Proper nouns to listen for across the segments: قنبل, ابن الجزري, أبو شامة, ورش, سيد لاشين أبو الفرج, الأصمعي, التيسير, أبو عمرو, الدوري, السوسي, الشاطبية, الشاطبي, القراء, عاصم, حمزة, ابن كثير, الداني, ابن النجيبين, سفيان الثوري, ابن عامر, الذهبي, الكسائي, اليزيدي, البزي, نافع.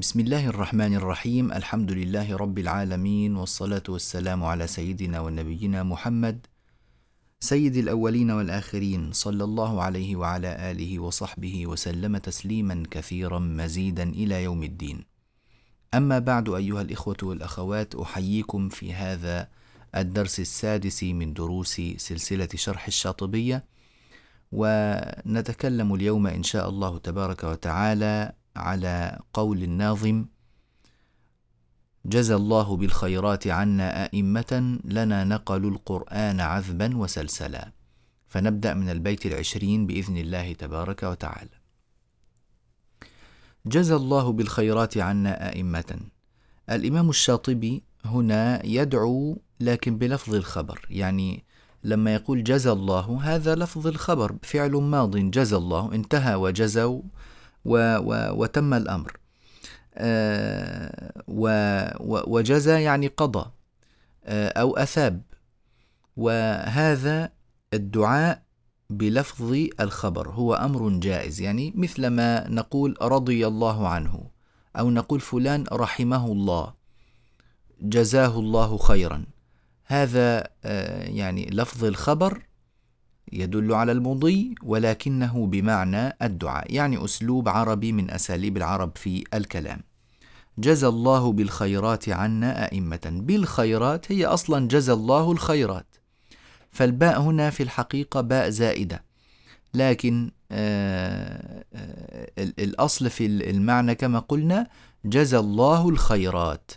بسم الله الرحمن الرحيم. الحمد لله رب العالمين، والصلاة والسلام على سيدنا ونبينا محمد سيد الأولين والآخرين، صلى الله عليه وعلى آله وصحبه وسلم تسليما كثيرا مزيدا إلى يوم الدين. أما بعد، أيها الإخوة والأخوات، أحييكم في هذا الدرس السادس من دروس سلسلة شرح الشاطبية، ونتكلم اليوم إن شاء الله تبارك وتعالى على قول الناظم: جزى الله بالخيرات عنا أئمة لنا نقل القرآن عذبا وسلسلا. فنبدأ من البيت 20 بإذن الله تبارك وتعالى. جزى الله بالخيرات عنا أئمة. الإمام الشاطبي هنا يدعو لكن بلفظ الخبر، يعني لما يقول جزى الله هذا لفظ الخبر، فعل ماض، جزى الله انتهى وجزوا وتم الأمر، وجزى يعني قضى أو أثاب، وهذا الدعاء بلفظ الخبر هو أمر جائز، يعني مثلما نقول رضي الله عنه، أو نقول فلان رحمه الله، جزاه الله خيرا، هذا يعني لفظ الخبر يدل على المضي، ولكنه بمعنى الدعاء، يعني أسلوب عربي من أساليب العرب في الكلام. جزى الله بالخيرات عنا أئمة، بالخيرات هي أصلا جزى الله الخيرات، فالباء هنا في الحقيقة باء زائدة، لكن الأصل في المعنى كما قلنا جزى الله الخيرات،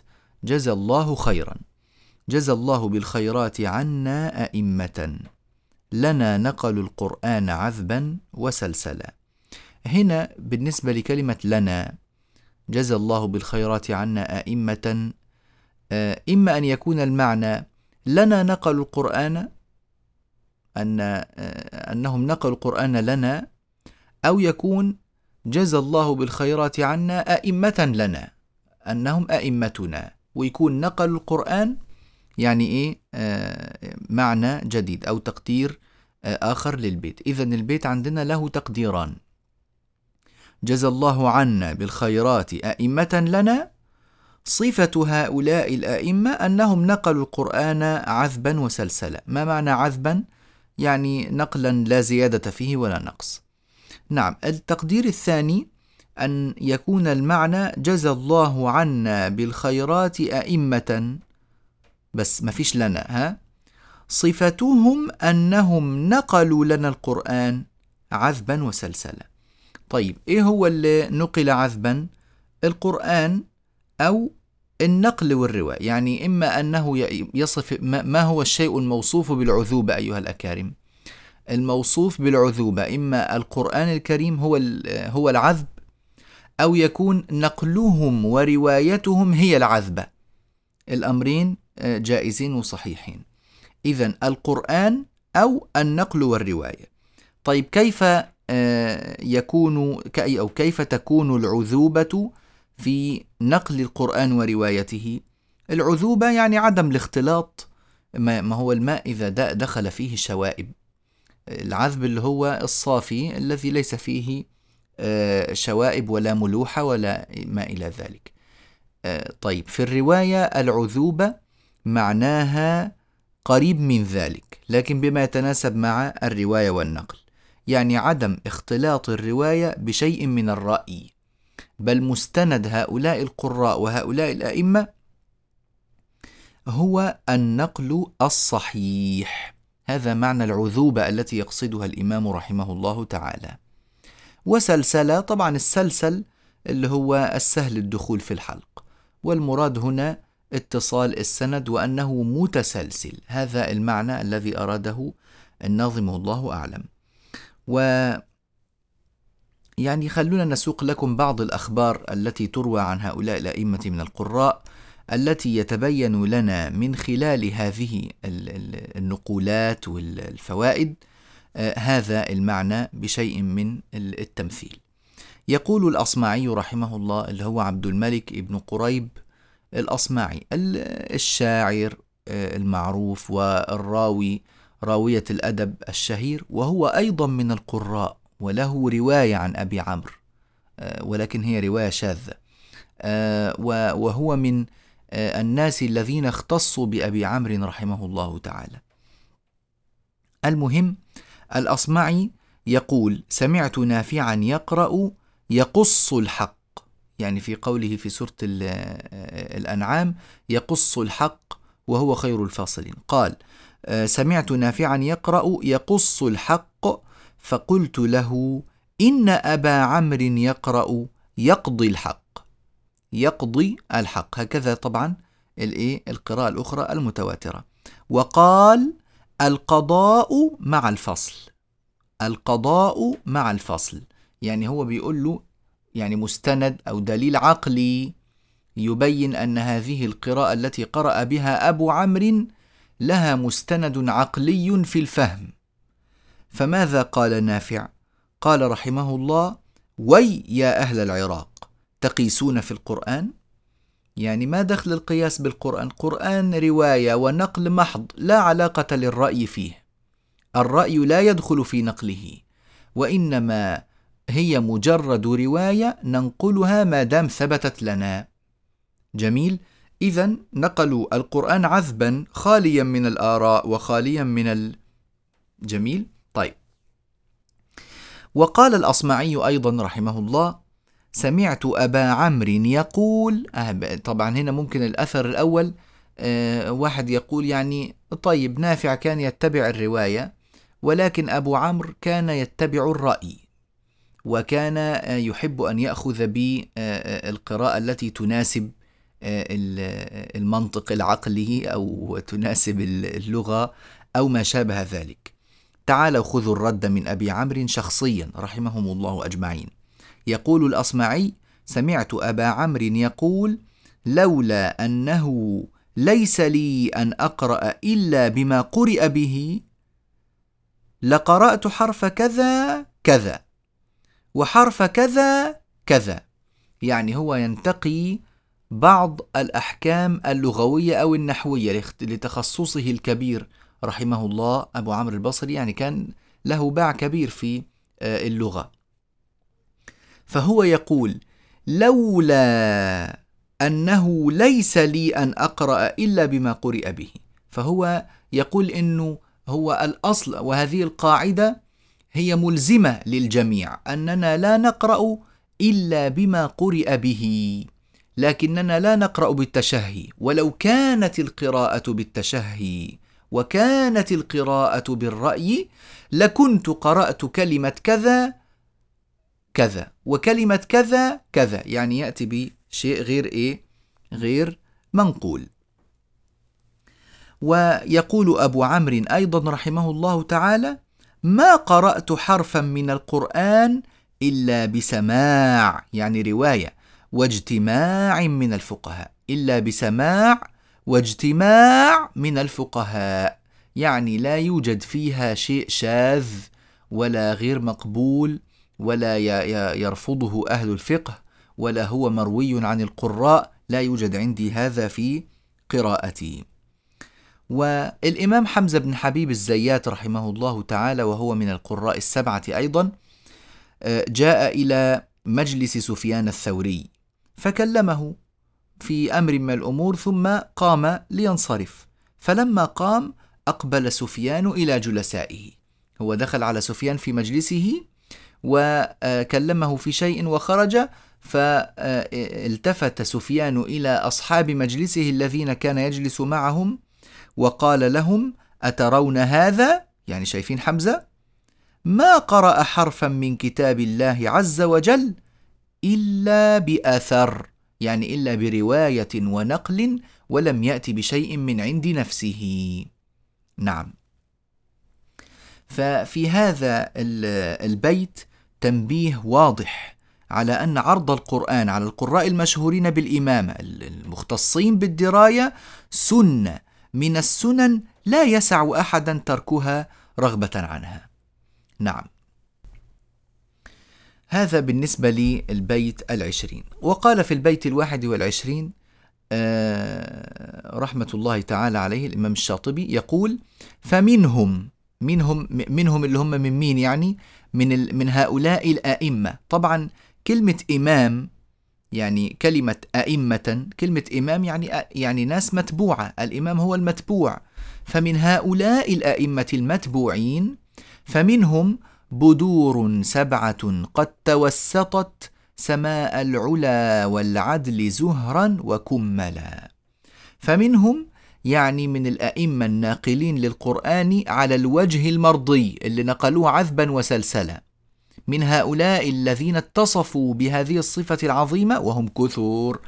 جزى الله خيرا. جزى الله بالخيرات عنا أئمة لنا نقل القرآن عذبا وسلسلا. هنا بالنسبة لكلمة لنا، جزى الله بالخيرات عنا أئمة، إما أن يكون المعنى لنا نقل القرآن، أنهم نقلوا القرآن لنا، أو يكون جزى الله بالخيرات عنا أئمة لنا، أنهم أئمتنا، ويكون نقل القرآن يعني إيه معنى جديد أو تقدير آخر للبيت. إذن البيت عندنا له تقديران: جزى الله عنا بالخيرات أئمة لنا، صفة هؤلاء الأئمة أنهم نقلوا القرآن عذبا وسلسلا. ما معنى عذبا؟ يعني نقلا لا زيادة فيه ولا نقص. نعم. التقدير الثاني أن يكون المعنى جزى الله عنا بالخيرات أئمة، بس ما فيش لنا، صفتهم أنهم نقلوا لنا القرآن عذبا وسلسلا. طيب، إيه هو اللي نقل عذبا؟ القرآن أو النقل والرواء، يعني إما أنه يصف ما هو الشيء الموصوف بالعذوبة. أيها الأكارم، الموصوف بالعذوبة إما القرآن الكريم هو العذب، أو يكون نقلهم وروايتهم هي العذبة. الأمرين جائزين وصحيحين. إذن القرآن أو النقل والرواية. طيب، كيف يكون أو كيف تكون العذوبة في نقل القرآن وروايته؟ العذوبة يعني عدم الاختلاط، ما هو الماء إذا دخل فيه شوائب، العذب اللي هو الصافي الذي ليس فيه شوائب ولا ملوحة ولا ما إلى ذلك. طيب، في الرواية العذوبة معناها قريب من ذلك، لكن بما يتناسب مع الرواية والنقل، يعني عدم اختلاط الرواية بشيء من الرأي، بل مستند هؤلاء القراء وهؤلاء الأئمة هو النقل الصحيح. هذا معنى العذوبة التي يقصدها الإمام رحمه الله تعالى. وسلسلة، طبعا السلسل اللي هو السهل الدخول في الحلق، والمراد هنا اتصال السند وأنه متسلسل. هذا المعنى الذي أراده الناظم، الله أعلم. يعني خلونا نسوق لكم بعض الأخبار التي تروى عن هؤلاء الأئمة من القراء، التي يتبين لنا من خلال هذه النقولات والفوائد هذا المعنى بشيء من التمثيل. يقول الأصمعي رحمه الله، اللي هو عبد الملك ابن قريب الأصمعي، الشاعر المعروف والراوي، راوية الأدب الشهير، وهو أيضا من القراء، وله رواية عن أبي عمرو، ولكن هي رواية شاذة. وهو من الناس الذين اختصوا بأبي عمرو رحمه الله تعالى. المهم الأصمعي يقول: سمعت نافعا يقرأ يقص الحق، يعني في قوله في سورة الأنعام يقص الحق وهو خير الفاصلين. قال: سمعت نافعا يقرأ يقص الحق فقلت له إن أبا عمرو يقرأ يقضي الحق، يقضي الحق، هكذا طبعا القراءة الأخرى المتواترة. وقال: القضاء مع الفصل، القضاء مع الفصل، يعني هو بيقول له يعني مستند أو دليل عقلي يبين أن هذه القراءة التي قرأ بها أبو عمرو لها مستند عقلي في الفهم. فماذا قال نافع؟ قال رحمه الله: وي يا أهل العراق، تقيسون في القرآن؟ يعني ما دخل القياس بالقرآن؟ قرآن رواية ونقل محض، لا علاقة للرأي فيه، الرأي لا يدخل في نقله، وإنما هي مجرد رواية ننقلها ما دام ثبتت لنا. جميل. إذن نقلوا القرآن عذبا خاليا من الآراء وخاليا من جميل. طيب، وقال الأصمعي أيضا رحمه الله: سمعت أبا عمرو يقول، طبعا هنا ممكن الأثر الأول واحد يقول يعني طيب نافع كان يتبع الرواية، ولكن أبو عمرو كان يتبع الرأي وكان يحب أن يأخذ بالقراءة التي تناسب المنطق العقلي أو تناسب اللغة أو ما شابه ذلك. تعالوا خذوا الرد من أبي عمرو شخصيا رحمهم الله أجمعين. يقول الأصمعي: سمعت أبا عمرو يقول: لولا أنه ليس لي أن أقرأ إلا بما قرئ به لقرأت حرف كذا كذا وحرف كذا كذا، يعني هو ينتقي بعض الأحكام اللغوية أو النحوية لتخصصه الكبير رحمه الله أبو عمرو البصري، يعني كان له باع كبير في اللغة. فهو يقول: لولا أنه ليس لي أن أقرأ إلا بما قرئ به، فهو يقول إنه هو الأصل، وهذه القاعدة هي ملزمة للجميع، أننا لا نقرأ إلا بما قرئ به، لكننا لا نقرأ بالتشهي، ولو كانت القراءة بالتشهي وكانت القراءة بالرأي لكنت قرأت كلمة كذا كذا وكلمة كذا كذا، يعني يأتي بشيء غير منقول. ويقول أبو عمرو أيضا رحمه الله تعالى: ما قرأت حرفا من القرآن إلا بسماع، يعني رواية، واجتماع من الفقهاء، إلا بسماع واجتماع من الفقهاء، يعني لا يوجد فيها شيء شاذ ولا غير مقبول ولا يرفضه أهل الفقه ولا هو مروي عن القراء، لا يوجد عندي هذا في قراءتي. والإمام حمزة بن حبيب الزيات رحمه الله تعالى، وهو من القراء السبعة أيضا، جاء إلى مجلس سفيان الثوري فكلمه في أمر من الأمور ثم قام لينصرف، فلما قام أقبل سفيان إلى جلسائه، هو دخل على سفيان في مجلسه وكلمه في شيء وخرج، فالتفت سفيان إلى أصحاب مجلسه الذين كان يجلس معهم وقال لهم: أترون هذا، يعني شايفين حمزة، ما قرأ حرفا من كتاب الله عز وجل إلا بأثر، يعني إلا برواية ونقل، ولم يأتي بشيء من عند نفسه. نعم. ففي هذا البيت تنبيه واضح على أن عرض القرآن على القراء المشهورين بالإمامة المختصين بالدراية سنة من السنن لا يسع أحدا تركها رغبة عنها. نعم، هذا بالنسبة للبيت 20. وقال في البيت 21 رحمة الله تعالى عليه الإمام الشاطبي، يقول: فمنهم اللي هم من مين؟ يعني من هؤلاء الأئمة. طبعا كلمة إمام يعني كلمة أئمة، كلمة إمام يعني ناس متبوعة، الإمام هو المتبوع، فمن هؤلاء الأئمة المتبوعين فمنهم بدور سبعة قد توسطت سماء العلا والعدل زهرا وكملا. فمنهم يعني من الأئمة الناقلين للقرآن على الوجه المرضي اللي نقلوه عذبا وسلسلة، من هؤلاء الذين اتصفوا بهذه الصفة العظيمة وهم كثر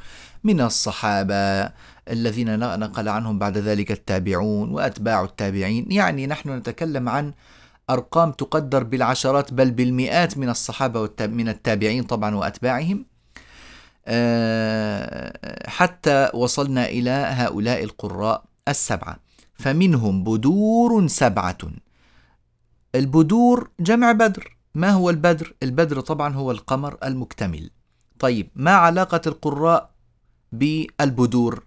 من الصحابة الذين نقل عنهم بعد ذلك التابعون وأتباع التابعين، يعني نحن نتكلم عن أرقام تقدر بالعشرات بل بالمئات من الصحابة من التابعين طبعا وأتباعهم، حتى وصلنا إلى هؤلاء القراء السبعة. فمنهم بدور سبعة، البدور جمع بدر. ما هو البدر؟ البدر طبعا هو القمر المكتمل. طيب ما علاقة القراء بالبدور؟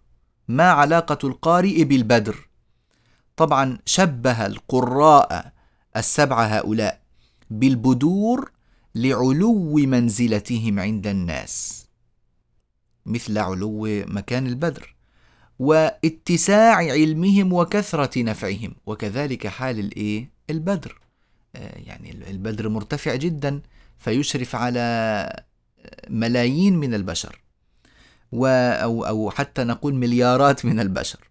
ما علاقة القارئ بالبدر؟ طبعا شبه القراء السبعة هؤلاء بالبدور لعلو منزلتهم عند الناس مثل علو مكان البدر واتساع علمهم وكثرة نفعهم، وكذلك حال البدر، يعني البدر مرتفع جدا فيشرف على ملايين من البشر أو حتى نقول مليارات من البشر.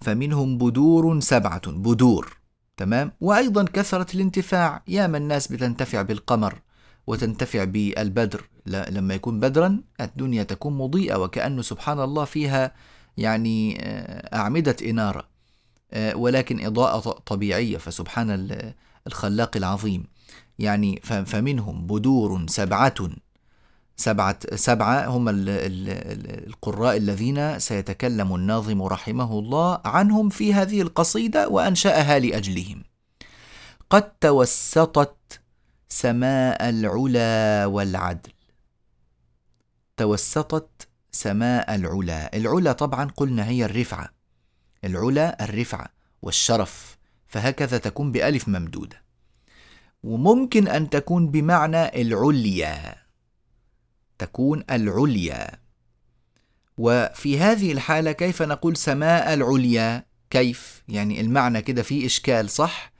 فمنهم بدور سبعة، بدور تمام. وأيضا كثرة الانتفاع، ياما الناس بتنتفع بالقمر وتنتفع بالبدر، لما يكون بدرا الدنيا تكون مضيئة وكأنه سبحان الله فيها يعني أعمدة إنارة، ولكن إضاءة طبيعية، فسبحان الخلاق العظيم. يعني فمنهم بدور سبعة هم القراء الذين سيتكلم الناظم رحمه الله عنهم في هذه القصيدة وأنشأها لأجلهم. قد توسطت سماء العلا والعدل، توسطت سماء العلا، العلا طبعا قلنا هي الرفعة، العلا الرفعة والشرف، فهكذا تكون بألف ممدودة، وممكن أن تكون بمعنى العليا، تكون العليا. وفي هذه الحالة كيف نقول سماء العليا؟ كيف؟ يعني المعنى كده فيه إشكال صح؟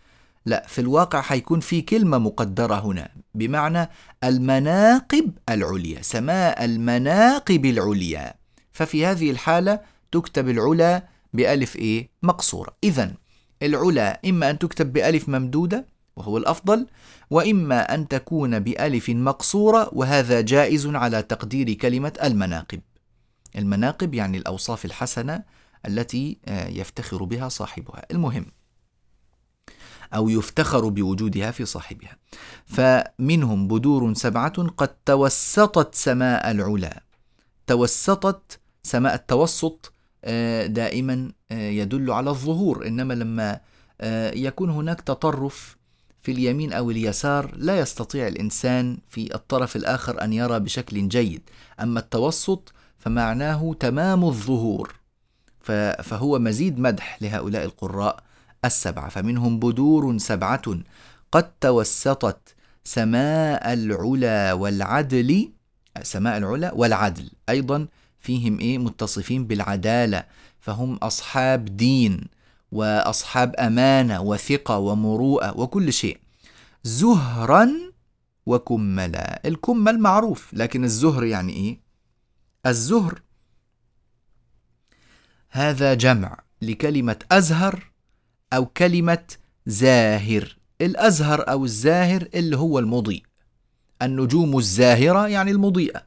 لا، في الواقع هيكون في كلمة مقدرة هنا بمعنى المناقب العليا، سماء المناقب العليا، ففي هذه الحالة تكتب العلا بألف مقصورة. إذن العلا إما أن تكتب بألف ممدودة وهو الأفضل، وإما أن تكون بألف مقصورة، وهذا جائز على تقدير كلمة المناقب. المناقب يعني الأوصاف الحسنة التي يفتخر بها صاحبها، المهم أو يفتخر بوجودها في صاحبها. فمنهم بدور سبعة قد توسطت سماء العلا، توسطت سماء، التوسط دائما يدل على الظهور، إنما لما يكون هناك تطرف في اليمين أو اليسار لا يستطيع الإنسان في الطرف الآخر أن يرى بشكل جيد، أما التوسط فمعناه تمام الظهور، فهو مزيد مدح لهؤلاء القراء السبعة. فمنهم بدور سبعة قد توسطت سماء العلا والعدل، سماء العلا والعدل أيضا فيهم متصفين بالعدالة، فهم أصحاب دين وأصحاب أمانة وثقة ومروءة وكل شيء. زهرا وكملا، الكمل معروف، لكن الزهر يعني الزهر هذا جمع لكلمة أزهر أو كلمة زاهر. الأزهر أو الزاهر اللي هو المضيء، النجوم الزاهرة يعني المضيئة.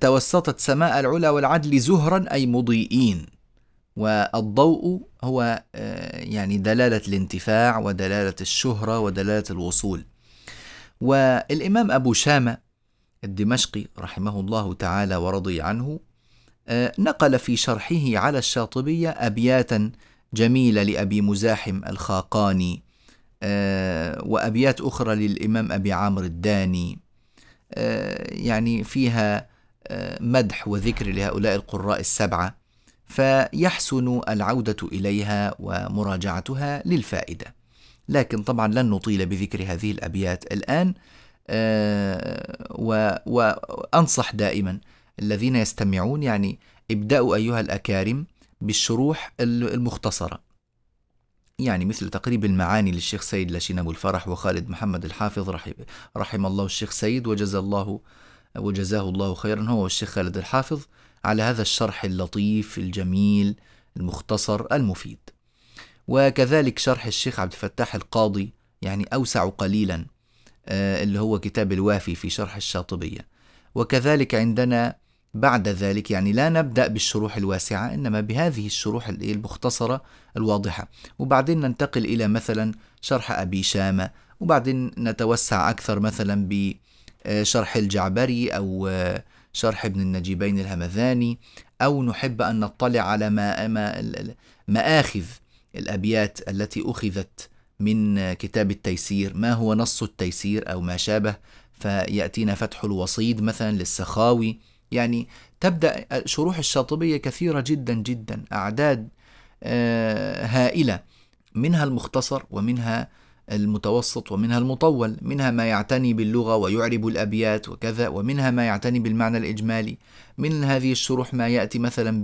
توسطت سماء العلا والعدل زهرا أي مضيئين، والضوء هو يعني دلالة الانتفاع ودلالة الشهرة ودلالة الوصول. والإمام أبو شامة الدمشقي رحمه الله تعالى ورضي عنه نقل في شرحه على الشاطبية أبياتا جميلة لأبي مزاحم الخاقاني، وأبيات أخرى للإمام أبي عمرو الداني، يعني فيها مدح وذكر لهؤلاء القراء السبعة، فيحسن العودة إليها ومراجعتها للفائدة، لكن طبعا لن نطيل بذكر هذه الأبيات الآن، وأنصح دائما الذين يستمعون يعني ابدأوا أيها الأكارم بالشروح المختصرة، يعني مثل تقريب المعاني للشيخ سيد لاشين أبو الفرح وخالد محمد الحافظ رحم الله الشيخ سيد وجزاه الله خيرا، هو الشيخ خالد الحافظ، على هذا الشرح اللطيف الجميل المختصر المفيد. وكذلك شرح الشيخ عبد الفتاح القاضي يعني أوسع قليلا، اللي هو كتاب الوافي في شرح الشاطبية. وكذلك عندنا بعد ذلك يعني لا نبدأ بالشروح الواسعة، إنما بهذه الشروح المختصرة الواضحة، وبعدين ننتقل إلى مثلا شرح أبي شامة، وبعدين نتوسع أكثر مثلا بشرح الجعبري أو شرح ابن النجيبين الهمذاني، أو نحب أن نطلع على مآخذ الأبيات التي أخذت من كتاب التيسير، ما هو نص التيسير أو ما شابه، فيأتينا فتح الوصيد مثلا للسخاوي. يعني تبدأ شروح الشاطبية كثيرة جدا جدا، أعداد هائلة، منها المختصر ومنها المتوسط ومنها المطول، منها ما يعتني باللغة ويعرب الأبيات وكذا، ومنها ما يعتني بالمعنى الإجمالي. من هذه الشروح ما يأتي مثلا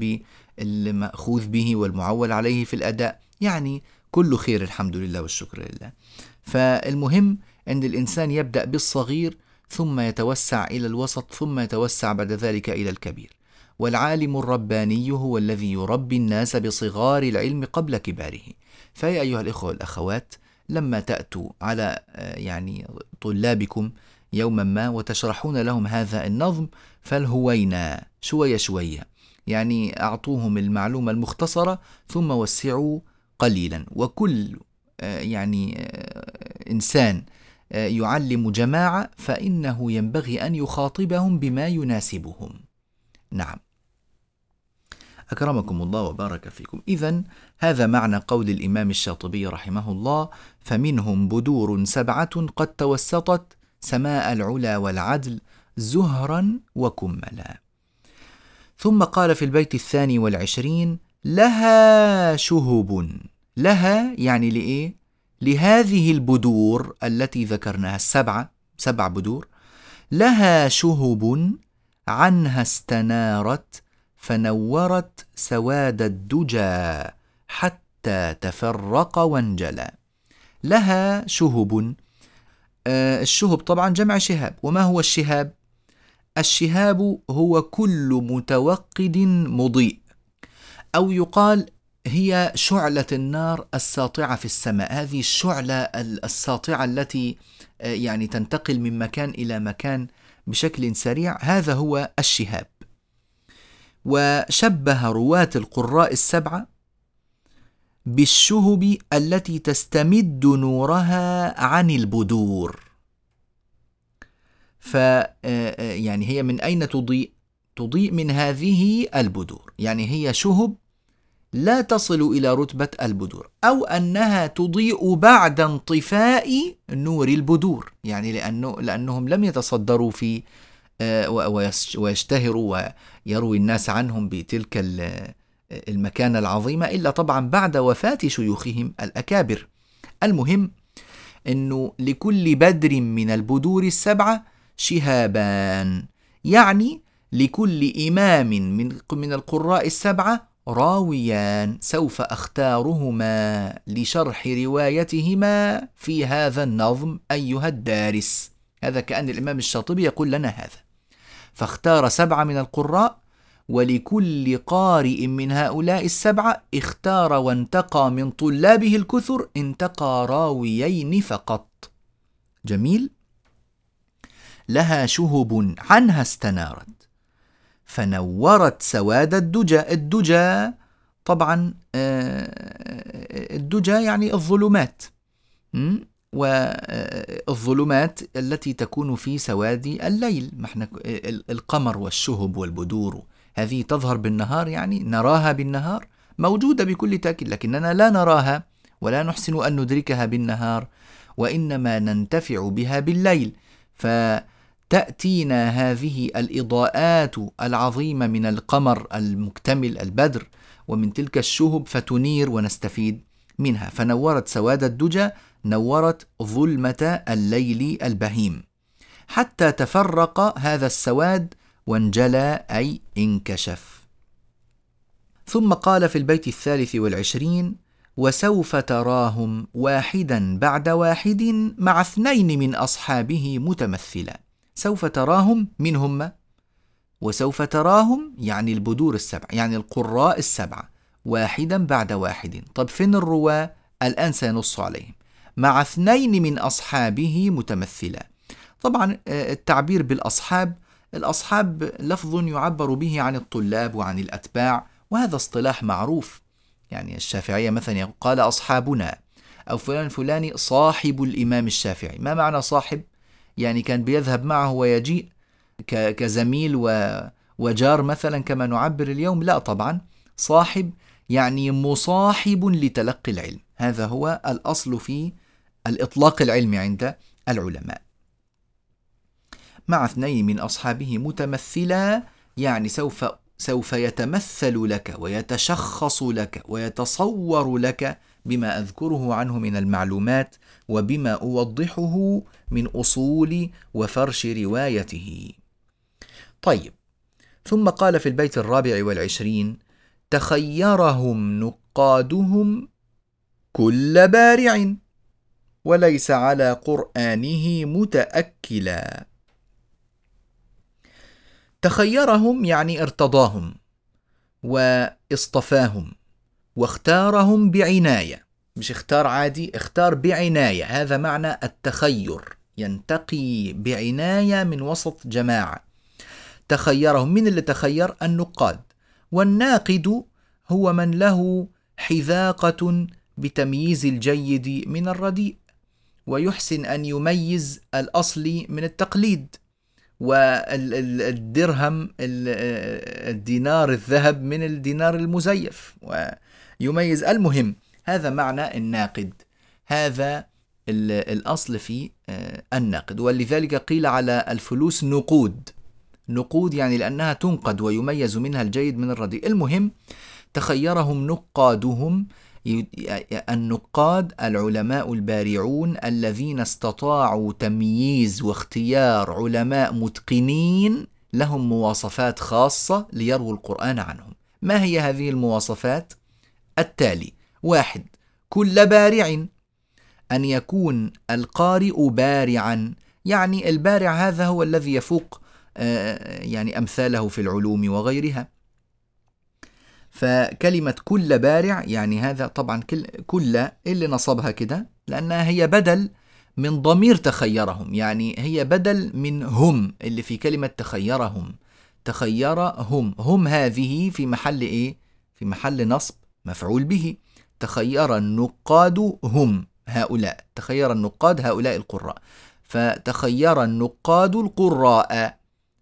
بالمأخوذ به والمعول عليه في الأداء، يعني كل خير الحمد لله والشكر لله. فالمهم أن الإنسان يبدأ بالصغير ثم يتوسع إلى الوسط ثم يتوسع بعد ذلك إلى الكبير. والعالم الرباني هو الذي يربي الناس بصغار العلم قبل كباره. فيا أيها الإخوة والأخوات، لما تأتوا على يعني طلابكم يوما ما وتشرحون لهم هذا النظم، فالهوينا شوية شوية، يعني أعطوهم المعلومة المختصرة ثم وسعوا قليلا. وكل يعني إنسان يعلم جماعة فإنه ينبغي أن يخاطبهم بما يناسبهم. نعم، أكرمكم الله وبارك فيكم. إذن هذا معنى قول الإمام الشاطبي رحمه الله: فمنهم بدور سبعة قد توسطت سماء العلا والعدل زهرا وكملا. ثم قال في البيت 22: لها شهب. لها يعني لإيه؟ لهذه البدور التي ذكرناها السبعة، سبع بدور، لها شهب عنها استنارت فنورت سواد الدجى حتى تفرق وانجلى. لها شهب، الشهب طبعا جمع شهاب. وما هو الشهاب؟ الشهاب هو كل متوقد مضيء، أو يقال هي شعلة النار الساطعة في السماء. هذه الشعلة الساطعة التي يعني تنتقل من مكان إلى مكان بشكل سريع، هذا هو الشهاب. وشبه رواة القراء السبعة بالشهب التي تستمد نورها عن البدور. يعني هي من أين تضيء؟ تضيء من هذه البدور، يعني هي شهب لا تصل إلى رتبة البدور، أو أنها تضيء بعد انطفاء نور البدور، يعني لأنهم لم يتصدروا في ويشتهروا ويروي الناس عنهم بتلك المكانة العظيمة إلا طبعا بعد وفاة شيوخهم الأكابر. المهم أنه لكل بدر من البدور السبعة شهابان، يعني لكل إمام من القراء السبعة راويان، سوف أختارهما لشرح روايتهما في هذا النظم أيها الدارس. هذا كأن الإمام الشاطبي يقول لنا هذا، فاختار 7 من القراء، ولكل قارئ من هؤلاء السبعة اختار وانتقى من طلابه الكثر انتقى راويين فقط. جميل. لها شهب عنها استنارت فنورت سواد الدجى. الدجى طبعا الدجى يعني الظلمات، والظلمات التي تكون في سواد الليل. القمر والشهب والبدور هذه تظهر بالنهار، يعني نراها بالنهار، موجودة بكل تأكيد، لكننا لا نراها ولا نحسن أن ندركها بالنهار، وإنما ننتفع بها بالليل، تأتينا هذه الإضاءات العظيمة من القمر المكتمل البدر ومن تلك الشهب فتنير ونستفيد منها. فنورت سواد الدجى، نورت ظلمة الليل البهيم. حتى تفرق هذا السواد وانجلى أي انكشف. ثم قال في البيت 23: وسوف تراهم واحدا بعد واحد مع 2 من أصحابه متمثلا. سوف تراهم من هم؟ وسوف تراهم يعني البدور السبع، يعني القراء السبعة، واحدا بعد واحد. طب فين الرواة؟ الآن سنص عليهم. مع 2 من أصحابه متمثلا. طبعا التعبير بالأصحاب، الأصحاب لفظ يعبر به عن الطلاب وعن الأتباع، وهذا اصطلاح معروف، يعني الشافعية مثلا قال أصحابنا، أو فلان فلاني صاحب الإمام الشافعي. ما معنى صاحب؟ يعني كان بيذهب معه ويجيء كزميل وجار مثلا كما نعبر اليوم؟ لا طبعا، صاحب يعني مصاحب لتلقي العلم. هذا هو الأصل في الإطلاق العلمي عند العلماء. مع 2 من أصحابه متمثلا يعني سوف يتمثل لك ويتشخص لك ويتصور لك بما أذكره عنه من المعلومات وبما أوضحه من أصول وفرش روايته. طيب، ثم قال في البيت 24: تخيرهم نقادهم كل بارع وليس على قرآنه متأكلا. تخيرهم يعني ارتضاهم واصطفاهم واختارهم بعناية، مش اختار عادي، اختار بعناية، هذا معنى التخير، ينتقي بعناية من وسط جماعة. تخيرهم، من اللي تخير؟ النقاد. والناقد هو من له حذاقة بتمييز الجيد من الرديء، ويحسن أن يميز الأصل من التقليد، والدرهم الدينار الذهب من الدينار المزيف، ويميز المهم. هذا معنى الناقد، هذا الأصل في الناقد. ولذلك قيل على الفلوس نقود، نقود يعني لأنها تنقد ويميز منها الجيد من الرديء. المهم تخيرهم نقادهم، النقاد العلماء البارعون الذين استطاعوا تمييز واختيار علماء متقنين لهم مواصفات خاصة ليروا القرآن عنهم. ما هي هذه المواصفات؟ التالي: 1. كل بارع، أن يكون القارئ بارعا، يعني البارع هذا هو الذي يفوق يعني أمثاله في العلوم وغيرها. فكلمة كل بارع يعني هذا طبعا كل اللي نصبها كده لأنها هي بدل من ضمير تخيرهم، يعني هي بدل من هم اللي في كلمة تخيرهم. تخيرهم، هم هذه في محل إيه؟ في محل نصب مفعول به. تخير النقاد هم هؤلاء، تخير النقاد هؤلاء القراء، فتخير النقاد القراء،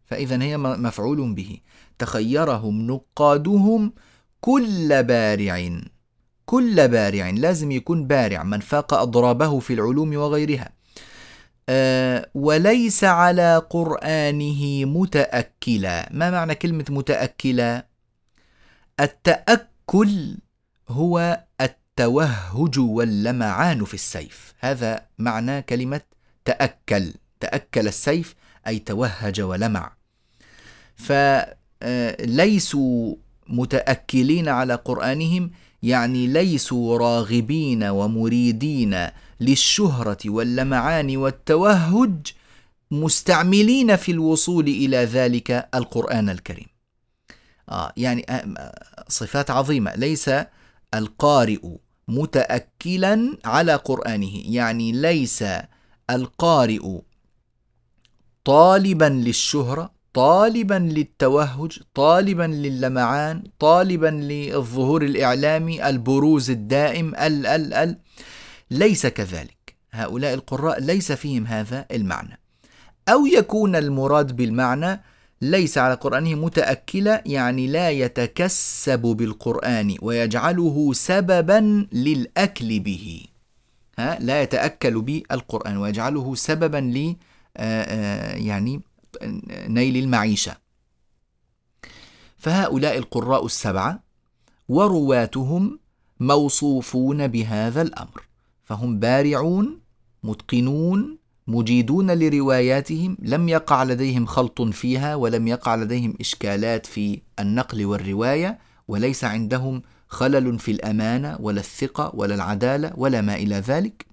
فإذا هي مفعول به. تخيرهم نقادهم كل بارع، كل بارع لازم يكون بارع، من فاق أضرابه في العلوم وغيرها. وليس على قرآنه متأكلا. ما معنى كلمة متأكلا؟ التأكل هو التوهج واللمعان في السيف، هذا معنى كلمة تأكل. تأكل السيف أي توهج ولمع. فليسوا متأكلين على قرآنهم يعني ليسوا راغبين ومريدين للشهرة واللمعان والتوهج، مستعملين في الوصول إلى ذلك القرآن الكريم. يعني صفات عظيمة. ليس القارئ متأكلا على قرآنه، يعني ليس القارئ طالبا للشهرة، طالبا للتوهج، طالبا لللمعان، طالبا للظهور الإعلامي، البروز الدائم، ليس كذلك. هؤلاء القراء ليس فيهم هذا المعنى. أو يكون المراد بالمعنى ليس على قرآنه متأكلا يعني لا يتكسب بالقرآن ويجعله سببا للأكل به. لا يتأكل بالقرآن ويجعله سببا ل يعني نيل المعيشة. فهؤلاء القراء السبعة ورواتهم موصوفون بهذا الأمر، فهم بارعون متقنون مجيدون لرواياتهم لم يقع لديهم خلط فيها، ولم يقع لديهم إشكالات في النقل والرواية، وليس عندهم خلل في الأمانة ولا الثقة ولا العدالة ولا ما إلى ذلك.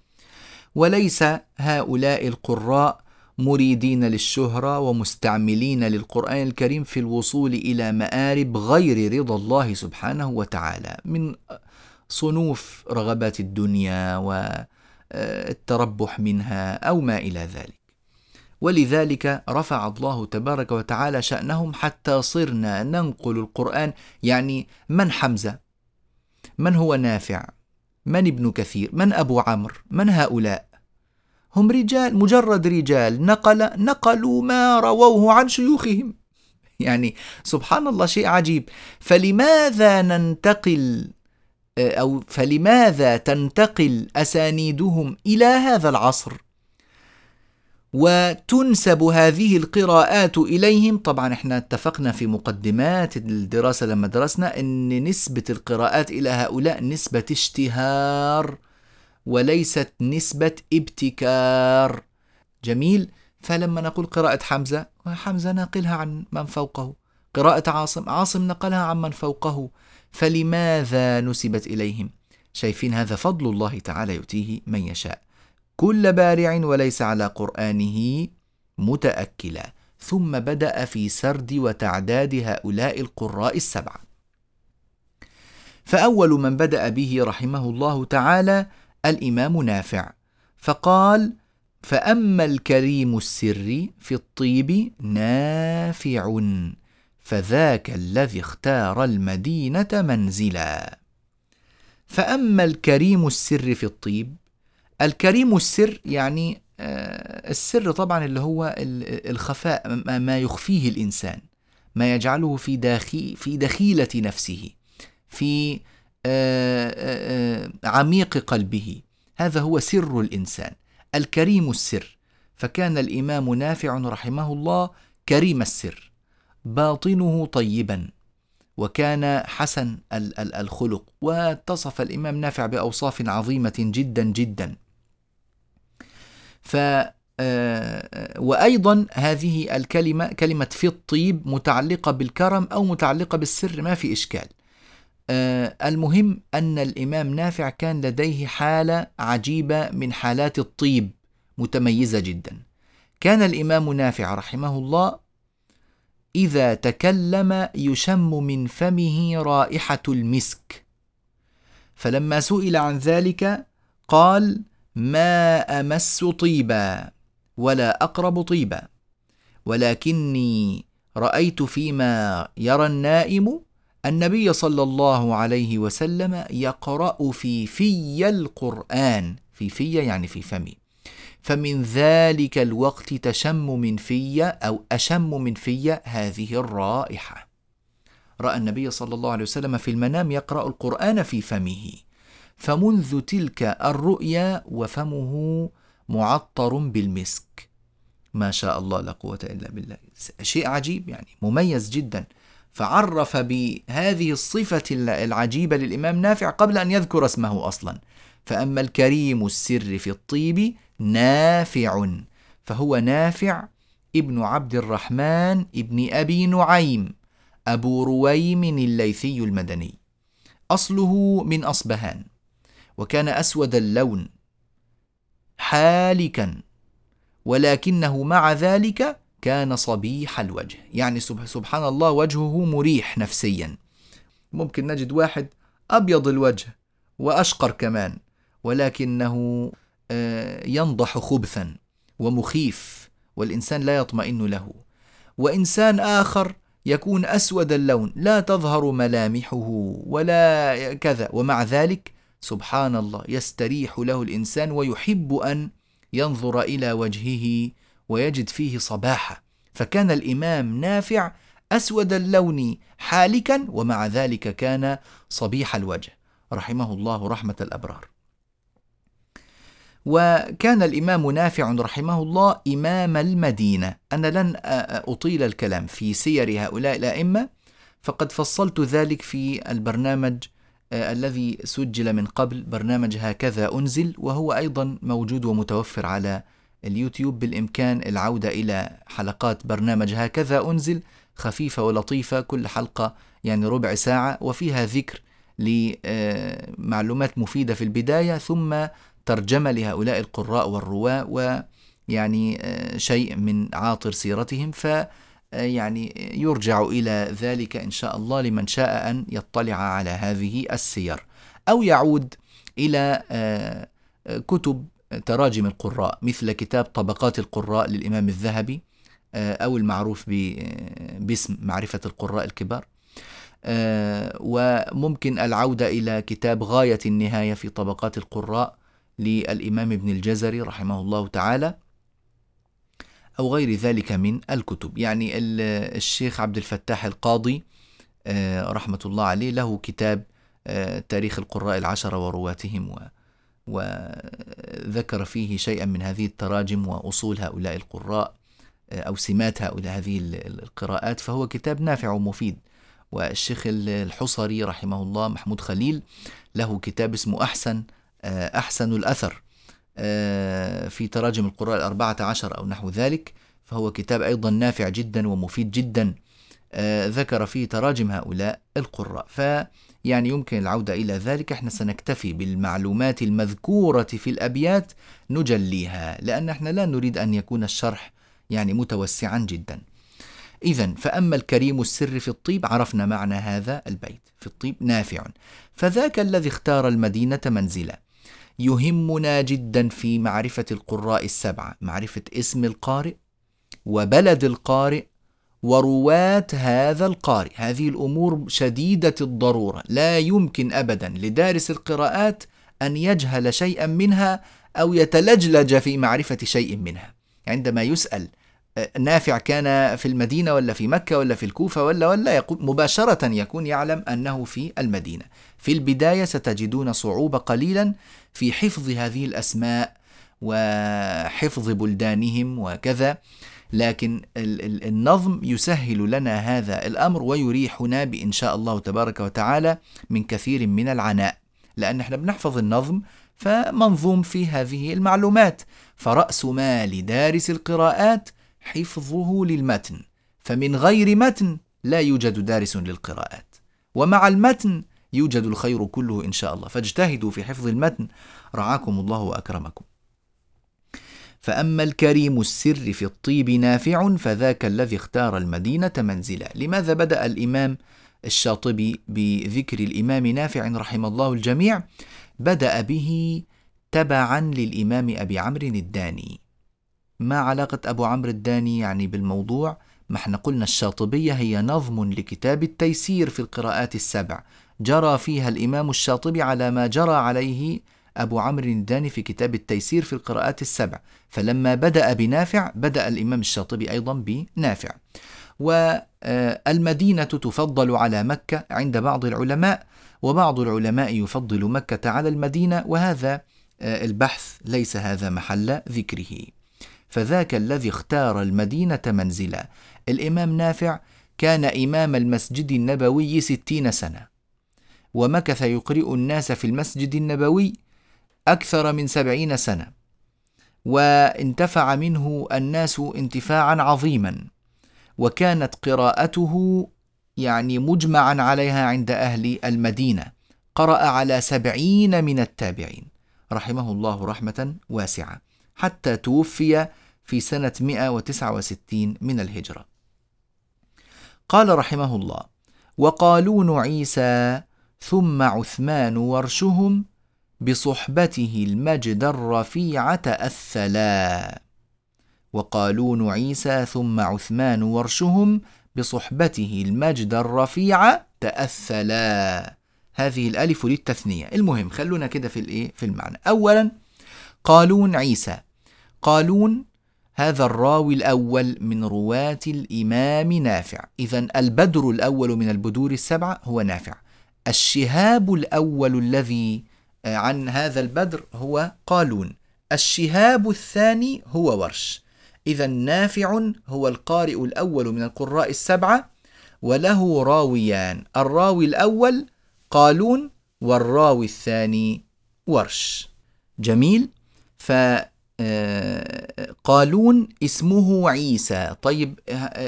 وليس هؤلاء القراء مريدين للشهرة ومستعملين للقرآن الكريم في الوصول إلى مآرب غير رضا الله سبحانه وتعالى من صنوف رغبات الدنيا والتربح منها أو ما إلى ذلك. ولذلك رفع الله تبارك وتعالى شأنهم حتى صرنا ننقل القرآن، يعني من حمزة، من هو نافع، من ابن كثير، من أبو عمرو، من هؤلاء؟ هم رجال، مجرد رجال نقلوا ما رووه عن شيوخهم. يعني سبحان الله، شيء عجيب. فلماذا ننتقل أو فلماذا تنتقل أسانيدهم إلى هذا العصر وتنسب هذه القراءات إليهم؟ طبعا احنا اتفقنا في مقدمات الدراسة لما درسنا أن نسبة القراءات إلى هؤلاء نسبة اشتهار وليست نسبة ابتكار. جميل. فلما نقول قراءة حمزة، حمزة ناقلها عن من فوقه، قراءة عاصم، عاصم نقلها عن من فوقه، فلماذا نسبت إليهم؟ شايفين، هذا فضل الله تعالى يؤتيه من يشاء، كل بارع وليس على قرآنه متأكلا. ثم بدأ في سرد وتعداد هؤلاء القراء السبعة. فأول من بدأ به رحمه الله تعالى الإمام نافع، فقال: فأما الكريم السري في الطيب نافع، فذاك الذي اختار المدينة منزلا. فأما الكريم السر في الطيب، الكريم السر يعني السر طبعا اللي هو الخفاء، ما يخفيه الإنسان، ما يجعله في دخيلة نفسه، في عميق قلبه، هذا هو سر الإنسان، الكريم السر. فكان الإمام نافع رحمه الله كريم السر، باطنه طيبا، وكان حسن الخلق، واتصف الإمام نافع بأوصاف عظيمة جدا جدا. وأيضا هذه الكلمة، كلمة في الطيب، متعلقة بالكرم أو متعلقة بالسر، ما في إشكال. المهم أن الإمام نافع كان لديه حالة عجيبة من حالات الطيب، متميزة جدا. كان الإمام نافع رحمه الله إذا تكلم يشم من فمه رائحة المسك، فلما سئل عن ذلك قال: ما أمس طيبا ولا أقرب طيبا، ولكني رأيت فيما يرى النائم النبي صلى الله عليه وسلم يقرأ في في القرآن، في في يعني في فمي، فمن ذلك الوقت تشم من في أو أشم من في هذه الرائحة. رأى النبي صلى الله عليه وسلم في المنام يقرأ القرآن في فمه، فمنذ تلك الرؤيا وفمه معطر بالمسك. ما شاء الله، لا قوة إلا بالله، شيء عجيب يعني، مميز جدا. فعرف بهذه الصفة العجيبة للإمام نافع قبل أن يذكر اسمه أصلا. فأما الكريم السر في الطيب نافع، فهو نافع ابن عبد الرحمن ابن أبي نعيم أبو رويم الليثي المدني، أصله من أصبهان، وكان أسود اللون حالكا، ولكنه مع ذلك كان صبيح الوجه. يعني سبحان الله، وجهه مريح نفسيا. ممكن نجد واحد أبيض الوجه وأشقر كمان، ولكنه ينضح خبثا ومخيف، والإنسان لا يطمئن له. وإنسان آخر يكون أسود اللون، لا تظهر ملامحه ولا كذا، ومع ذلك سبحان الله يستريح له الإنسان، ويحب أن ينظر إلى وجهه ويجد فيه صباحة. فكان الإمام نافع أسود اللون حالكا، ومع ذلك كان صبيح الوجه، رحمه الله رحمة الأبرار. وكان الإمام نافع رحمه الله إمام المدينة. أنا لن أطيل الكلام في سير هؤلاء الأئمة، فقد فصلت ذلك في البرنامج الذي سجل من قبل، برنامج هكذا أنزل، وهو أيضا موجود ومتوفر على اليوتيوب بالإمكان العودة إلى حلقات برنامج هكذا أنزل، خفيفة ولطيفة، كل حلقة يعني ربع ساعة وفيها ذكر لمعلومات مفيدة في البداية، ثم ترجمة لهؤلاء القراء والرواة ويعني شيء من عاطر سيرتهم، فيعني يرجع إلى ذلك إن شاء الله لمن شاء أن يطلع على هذه السير، أو يعود إلى كتب تراجم القراء مثل كتاب طبقات القراء للإمام الذهبي أو المعروف باسم معرفة القراء الكبار، وممكن العودة إلى كتاب غاية النهاية في طبقات القراء للإمام ابن الجزري رحمه الله تعالى، أو غير ذلك من الكتب. يعني الشيخ عبد الفتاح القاضي رحمة الله عليه له كتاب تاريخ القراء العشرة ورواتهم، وذكر فيه شيئا من هذه التراجم وأصول هؤلاء القراء أو سمات هؤلاء هذه القراءات، فهو كتاب نافع ومفيد. والشيخ الحصري رحمه الله محمود خليل له كتاب اسمه أحسن الأثر في تراجم القراء 14 أو نحو ذلك، فهو كتاب أيضا نافع جدا ومفيد جدا، ذكر فيه تراجم هؤلاء القراء. فيعني يمكن العودة إلى ذلك. احنا سنكتفي بالمعلومات المذكورة في الأبيات نجليها، لأن احنا لا نريد أن يكون الشرح يعني متوسعا جدا. إذن فأما الكريم السر في الطيب، عرفنا معنى هذا البيت، في الطيب نافع. فذاك الذي اختار المدينة منزلا، يهمنا جدا في معرفة القراء السبعة، معرفة اسم القارئ وبلد القارئ ورواة هذا القارئ. هذه الأمور شديدة الضرورة، لا يمكن أبدا لدارس القراءات أن يجهل شيئا منها أو يتلجلج في معرفة شيء منها. عندما يسأل نافع كان في المدينة ولا في مكة ولا في الكوفة ولا مباشرة يكون يعلم أنه في المدينة. في البداية ستجدون صعوبة قليلا في حفظ هذه الأسماء وحفظ بلدانهم وكذا، لكن النظم يسهل لنا هذا الأمر ويريحنا بإن شاء الله تبارك وتعالى من كثير من العناء، لأن احنا بنحفظ النظم فمنظوم في هذه المعلومات. فرأس مال دارس القراءات حفظه للمتن، فمن غير متن لا يوجد دارس للقراءات، ومع المتن يوجد الخير كله إن شاء الله، فاجتهدوا في حفظ المتن رعاكم الله وأكرمكم. فأما الكريم السر في الطيب نافع، فذاك الذي اختار المدينة منزلا. لماذا بدأ الإمام الشاطبي بذكر الإمام نافع رحمه الله الجميع؟ بدأ به تبعا للإمام أبي عمرو الداني. ما علاقة أبو عمرو الداني يعني بالموضوع؟ ما احنا قلنا الشاطبية هي نظم لكتاب التيسير في القراءات السبع، جرى فيها الإمام الشاطبي على ما جرى عليه أبو عمرو الداني في كتاب التيسير في القراءات السبع، فلما بدأ بنافع بدأ الإمام الشاطبي أيضا بنافع. والمدينة تفضل على مكة عند بعض العلماء، وبعض العلماء يفضل مكة على المدينة، وهذا البحث ليس هذا محل ذكره. فذاك الذي اختار المدينة منزلا، الإمام نافع كان إمام المسجد النبوي 60 سنة، ومكث يقرئ الناس في المسجد النبوي أكثر من 70 سنة، وانتفع منه الناس انتفاعا عظيما، وكانت قراءته يعني مجمعا عليها عند أهل المدينة، قرأ على 70 من التابعين رحمه الله رحمة واسعة، حتى توفي في سنة 169 من الهجرة. قال رحمه الله: وقالون عيسى ثم عثمان ورشهم بصحبته المجد الرفيع تأثلا. وقالون عيسى ثم عثمان ورشهم بصحبته المجد الرفيع تأثلا. هذه الألف للتثنية. المهم خلونا كده في المعنى. أولا قالون عيسى، قالون هذا الراوي الأول من رواة الإمام نافع، إذن البدر الأول من البدور السبعة هو نافع، الشهاب الأول الذي عن هذا البدر هو قالون، الشهاب الثاني هو ورش. إذن نافع هو القارئ الأول من القراء السبعة، وله راويان، الراوي الأول قالون والراوي الثاني ورش. جميل. قالون اسمه عيسى. طيب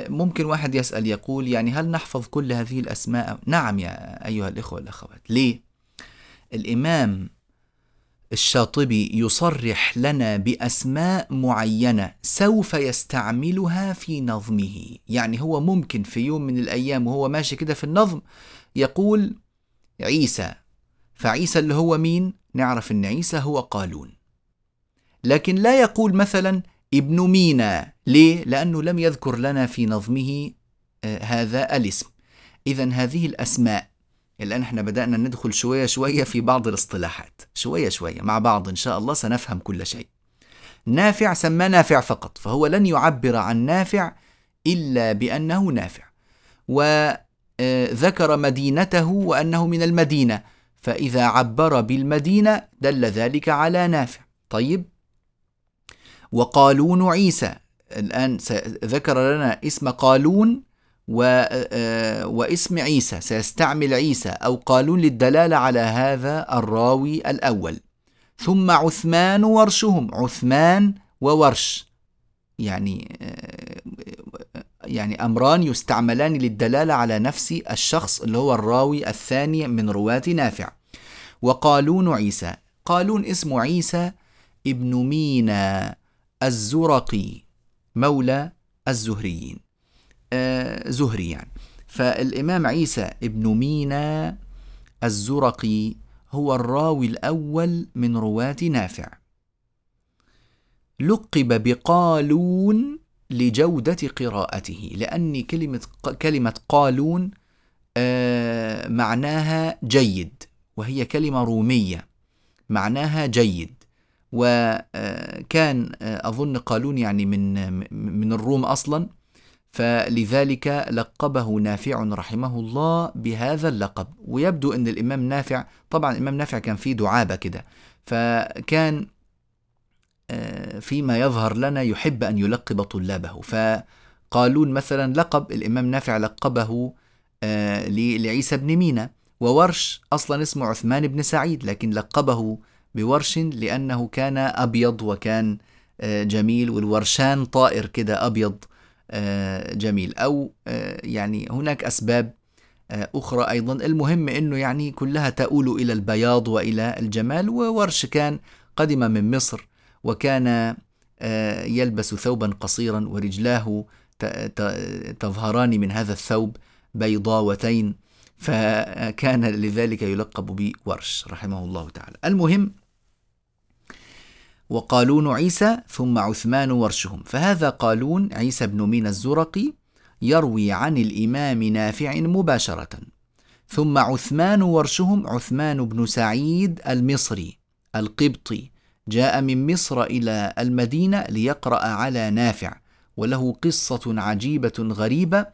ممكن واحد يسأل يقول يعني هل نحفظ كل هذه الأسماء؟ نعم يا أيها الإخوة والأخوات. ليه؟ الإمام الشاطبي يصرح لنا بأسماء معينة سوف يستعملها في نظمه. يعني هو ممكن في يوم من الأيام وهو ماشي كده في النظم يقول عيسى، فعيسى اللي هو مين؟ نعرف أن عيسى هو قالون. لكن لا يقول مثلا ابن مينا. ليه؟ لأنه لم يذكر لنا في نظمه هذا الاسم. إذن هذه الأسماء، الآن احنا بدأنا ندخل شوية شوية في بعض الاصطلاحات، شوية شوية مع بعض إن شاء الله سنفهم كل شيء. نافع سمى نافع فقط، فهو لن يعبر عن نافع إلا بأنه نافع، وذكر مدينته وأنه من المدينة، فإذا عبر بالمدينة دل ذلك على نافع. طيب وقالون عيسى، الآن ذكر لنا اسم قالون واسم عيسى، سيستعمل عيسى أو قالون للدلالة على هذا الراوي الأول. ثم عثمان ورشهم، عثمان وورش يعني أمران يستعملان للدلالة على نفس الشخص اللي هو الراوي الثاني من رواة نافع. وقالون عيسى، قالون اسمه عيسى ابن مينا الزرقي مولى الزهريين، زهري يعني. فالإمام عيسى ابن مينا الزرقي هو الراوي الأول من رواة نافع. لقب بقالون لجودة قراءته، لأن كلمة قالون معناها جيد، وهي كلمة رومية معناها جيد، وكان أظن قالون يعني من الروم أصلا، فلذلك لقبه نافع رحمه الله بهذا اللقب. ويبدو أن الإمام نافع، طبعا الإمام نافع كان فيه دعابة كده، فكان فيما يظهر لنا يحب أن يلقب طلابه، فقالون مثلا لقب الإمام نافع لقبه لعيسى بن مينا. وورش أصلا اسمه عثمان بن سعيد، لكن لقبه بورش لأنه كان أبيض وكان جميل، والورشان طائر كده أبيض جميل. أو يعني هناك أسباب أخرى أيضا، المهم أنه يعني كلها تؤول إلى البياض وإلى الجمال. وورش كان قدم من مصر، وكان يلبس ثوبا قصيرا، ورجلاه تظهران من هذا الثوب بيضاوتين، فكان لذلك يلقب بورش رحمه الله تعالى. المهم وقالون عيسى ثم عثمان ورشهم، فهذا قالون عيسى بن مينا الزرقي يروي عن الإمام نافع مباشرة. ثم عثمان ورشهم، عثمان بن سعيد المصري القبطي جاء من مصر إلى المدينة ليقرأ على نافع، وله قصة عجيبة غريبة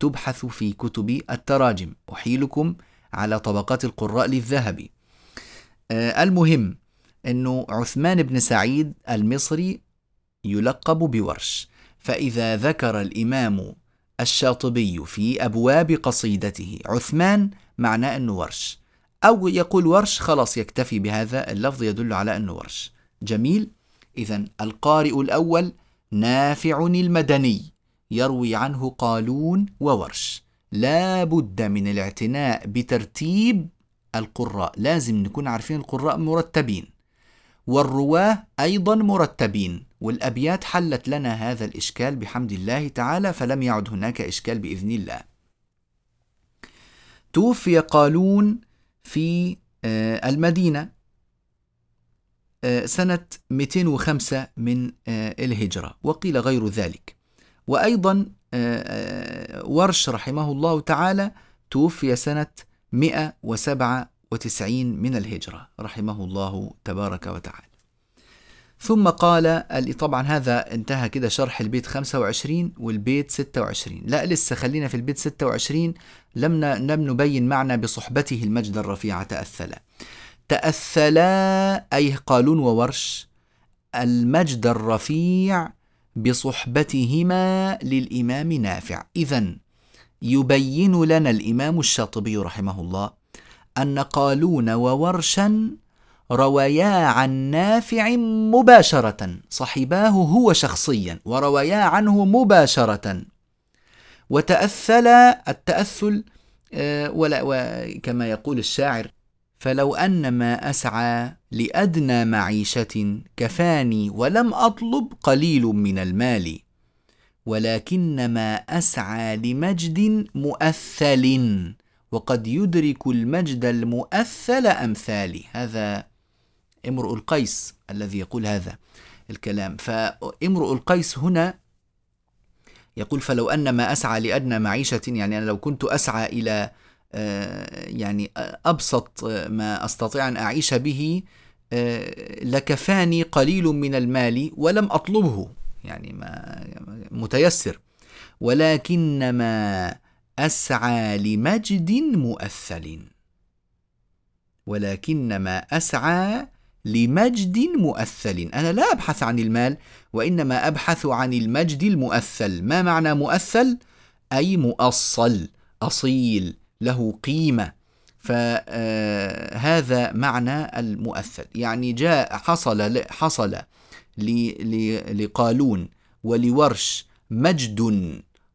تبحث في كتب التراجم، أحيلكم على طبقات القراء للذهبي. المهم أنه عثمان بن سعيد المصري يلقب بورش، فإذا ذكر الإمام الشاطبي في أبواب قصيدته عثمان معناه أنه ورش، أو يقول ورش خلاص يكتفي بهذا اللفظ، يدل على أنه ورش. جميل. إذن القارئ الأول نافع المدني يروي عنه قالون وورش. لا بد من الاعتناء بترتيب القراء، لازم نكون عارفين القراء مرتبين، والرواه أيضا مرتبين، والأبيات حلت لنا هذا الإشكال بحمد الله تعالى، فلم يعد هناك إشكال بإذن الله. توفي قالون في المدينة سنة 205 من الهجرة، وقيل غير ذلك. وأيضا ورش رحمه الله تعالى توفي سنة 197 من الهجرة رحمه الله تبارك وتعالى. ثم قال، طبعا هذا انتهى كده شرح البيت 25 والبيت 26، لا لسه خلينا في البيت 26، لم نبين معنى بصحبته المجد الرفيع. تأثلا أي قالون وورش المجد الرفيع بصحبتهما للإمام نافع. إذن يبين لنا الإمام الشاطبي رحمه الله أن قالون وورشا روايا عن نافع مباشرة، صحباه هو شخصيا وروايا عنه مباشرة، وتأثل التأثل كما يقول الشاعر: فلو أن ما أسعى لأدنى معيشة كفاني ولم أطلب قليل من المال، ولكن ما أسعى لمجد مؤثل وقد يدرك المجد المؤثل أمثالي. هذا امرؤ القيس الذي يقول هذا الكلام. فامرؤ القيس هنا يقول فلو أن ما أسعى لأدنى معيشة، يعني أنا لو كنت أسعى إلى يعني أبسط ما أستطيع أن أعيش به لكفاني قليل من المال ولم أطلبه، يعني ما متيسر، ولكن ما أسعى لمجد مؤثل، ولكن ما أسعى لمجد مؤثل. أنا لا أبحث عن المال وإنما أبحث عن المجد المؤثل. ما معنى مؤثل؟ أي مؤصل، أصيل، له قيمة. فهذا معنى المؤثل. يعني جاء حصل لقالون ولورش مجد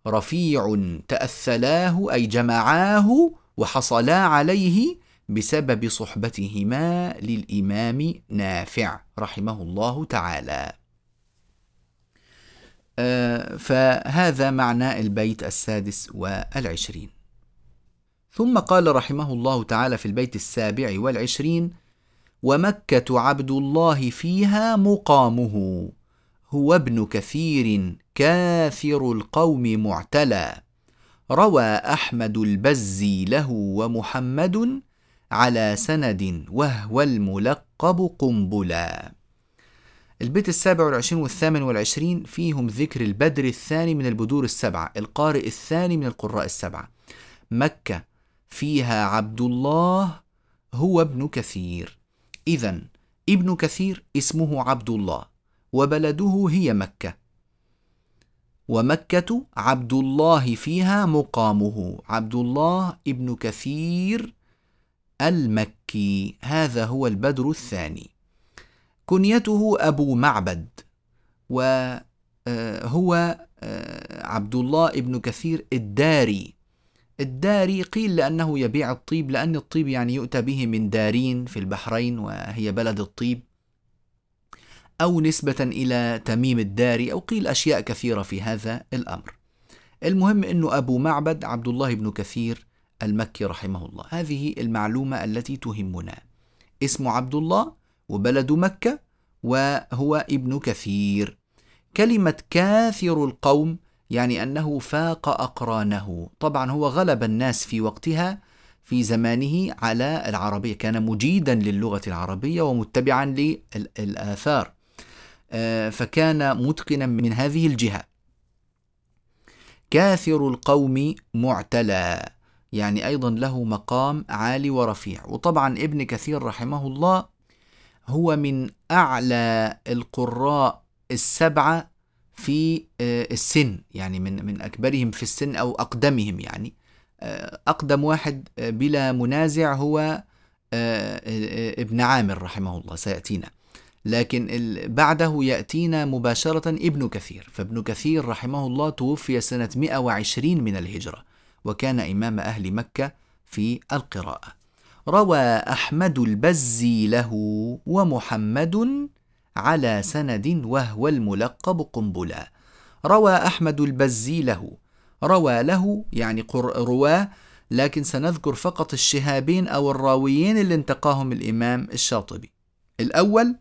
رفيع تأثلاه، أي جمعاه وحصلا عليه بسبب صحبتهما للإمام نافع رحمه الله تعالى. فهذا معنى البيت 26. ثم قال رحمه الله تعالى في البيت 27: ومكة عبد الله فيها مقامه، هو ابن كثير كاثر القوم معتلى، روى أحمد البزي له ومحمد على سند، وهو الملقب قنبلا. البيت 27 و28 فيهم ذكر البدر الثاني من البدور 7، القارئ الثاني من القراء 7. مكة فيها عبد الله هو ابن كثير. إذن ابن كثير اسمه عبد الله وبلده هي مكة. ومكة عبد الله فيها مقامه، عبد الله ابن كثير المكي، هذا هو البدر الثاني. كنيته أبو معبد، وهو عبد الله ابن كثير الداري. الداري قيل لأنه يبيع الطيب، لأن الطيب يعني يؤتى به من دارين في البحرين وهي بلد الطيب، أو نسبة إلى تميم الداري، أو قيل أشياء كثيرة في هذا الأمر. المهم أنه أبو معبد عبد الله بن كثير المكي رحمه الله. هذه المعلومة التي تهمنا، اسمه عبد الله وبلد مكة وهو ابن كثير. كلمة كاثر القوم يعني أنه فاق أقرانه، طبعا هو غلب الناس في وقتها في زمانه على العربية، كان مجيدا للغة العربية ومتبعا للآثار، فكان متقنا من هذه الجهة. كاثر القوم معتلى يعني أيضا له مقام عالي ورفيع. وطبعا ابن كثير رحمه الله هو من أعلى القراء 7 في السن، يعني من أكبرهم في السن أو أقدمهم. يعني أقدم واحد بلا منازع هو ابن عامر رحمه الله، سيأتينا، لكن بعده يأتينا مباشرة ابن كثير. فابن كثير رحمه الله توفي سنة 120 من الهجرة وكان إمام أهل مكة في القراءة. روى أحمد البزي له ومحمد على سند، وهو الملقب قنبلا. روى أحمد البزي له، روى له يعني رواه، لكن سنذكر فقط الشهابين أو الراويين اللي انتقاهم الإمام الشاطبي. الأول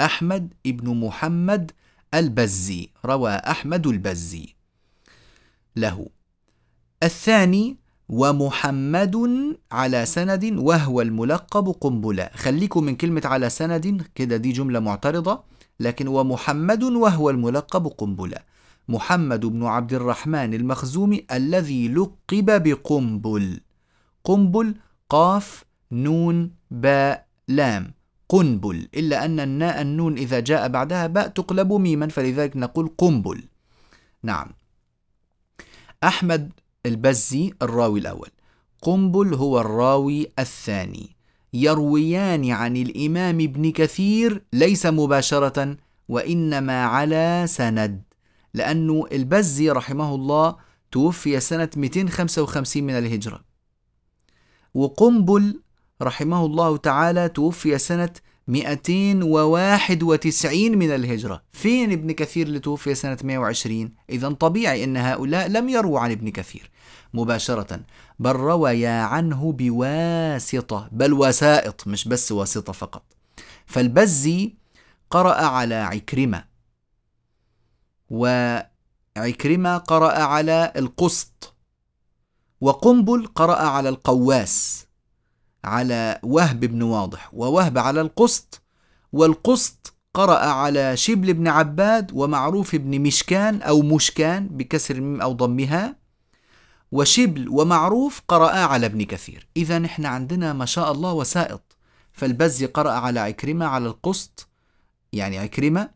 أحمد ابن محمد البزي، روى أحمد البزي له. الثاني ومحمد على سند، وهو الملقب قنبلة. خليكم من كلمة على سند كده، دي جملة معترضة، لكن ومحمد وهو الملقب قنبلة، محمد بن عبد الرحمن المخزومي الذي لقب بقنبل. قنبل قاف نون باء لام، قنبل، إلا أن الناء النون إذا جاء بعدها باء تقلب ميما، فلذلك نقول قنبل. نعم، أحمد البزي الراوي الأول، قنبل هو الراوي الثاني. يرويان عن الإمام ابن كثير ليس مباشرة وإنما على سند، لأنه البزي رحمه الله توفي سنة 255 من الهجرة، وقنبل رحمه الله تعالى توفي سنة 291 من الهجرة. فين ابن كثير اللي توفي سنة 120؟ إذن طبيعي أن هؤلاء لم يروا عن ابن كثير مباشرة، بل رويا عنه بواسطة، بل وسائط، مش بس واسطة فقط. فالبزي قرأ على عكرمة، وعكرمة قرأ على القسط، وقنبل قرأ على القواس، على وهب بن واضح، ووهب على القسط، والقسط قرأ على شبل بن عباد ومعروف بن مشكان أو مشكان بكسر الميم أو ضمها، وشبل ومعروف قرأ على ابن كثير. إذا نحن عندنا ما شاء الله وسائط، فالبزي قرأ على عكرمة على القسط، يعني عكرمة،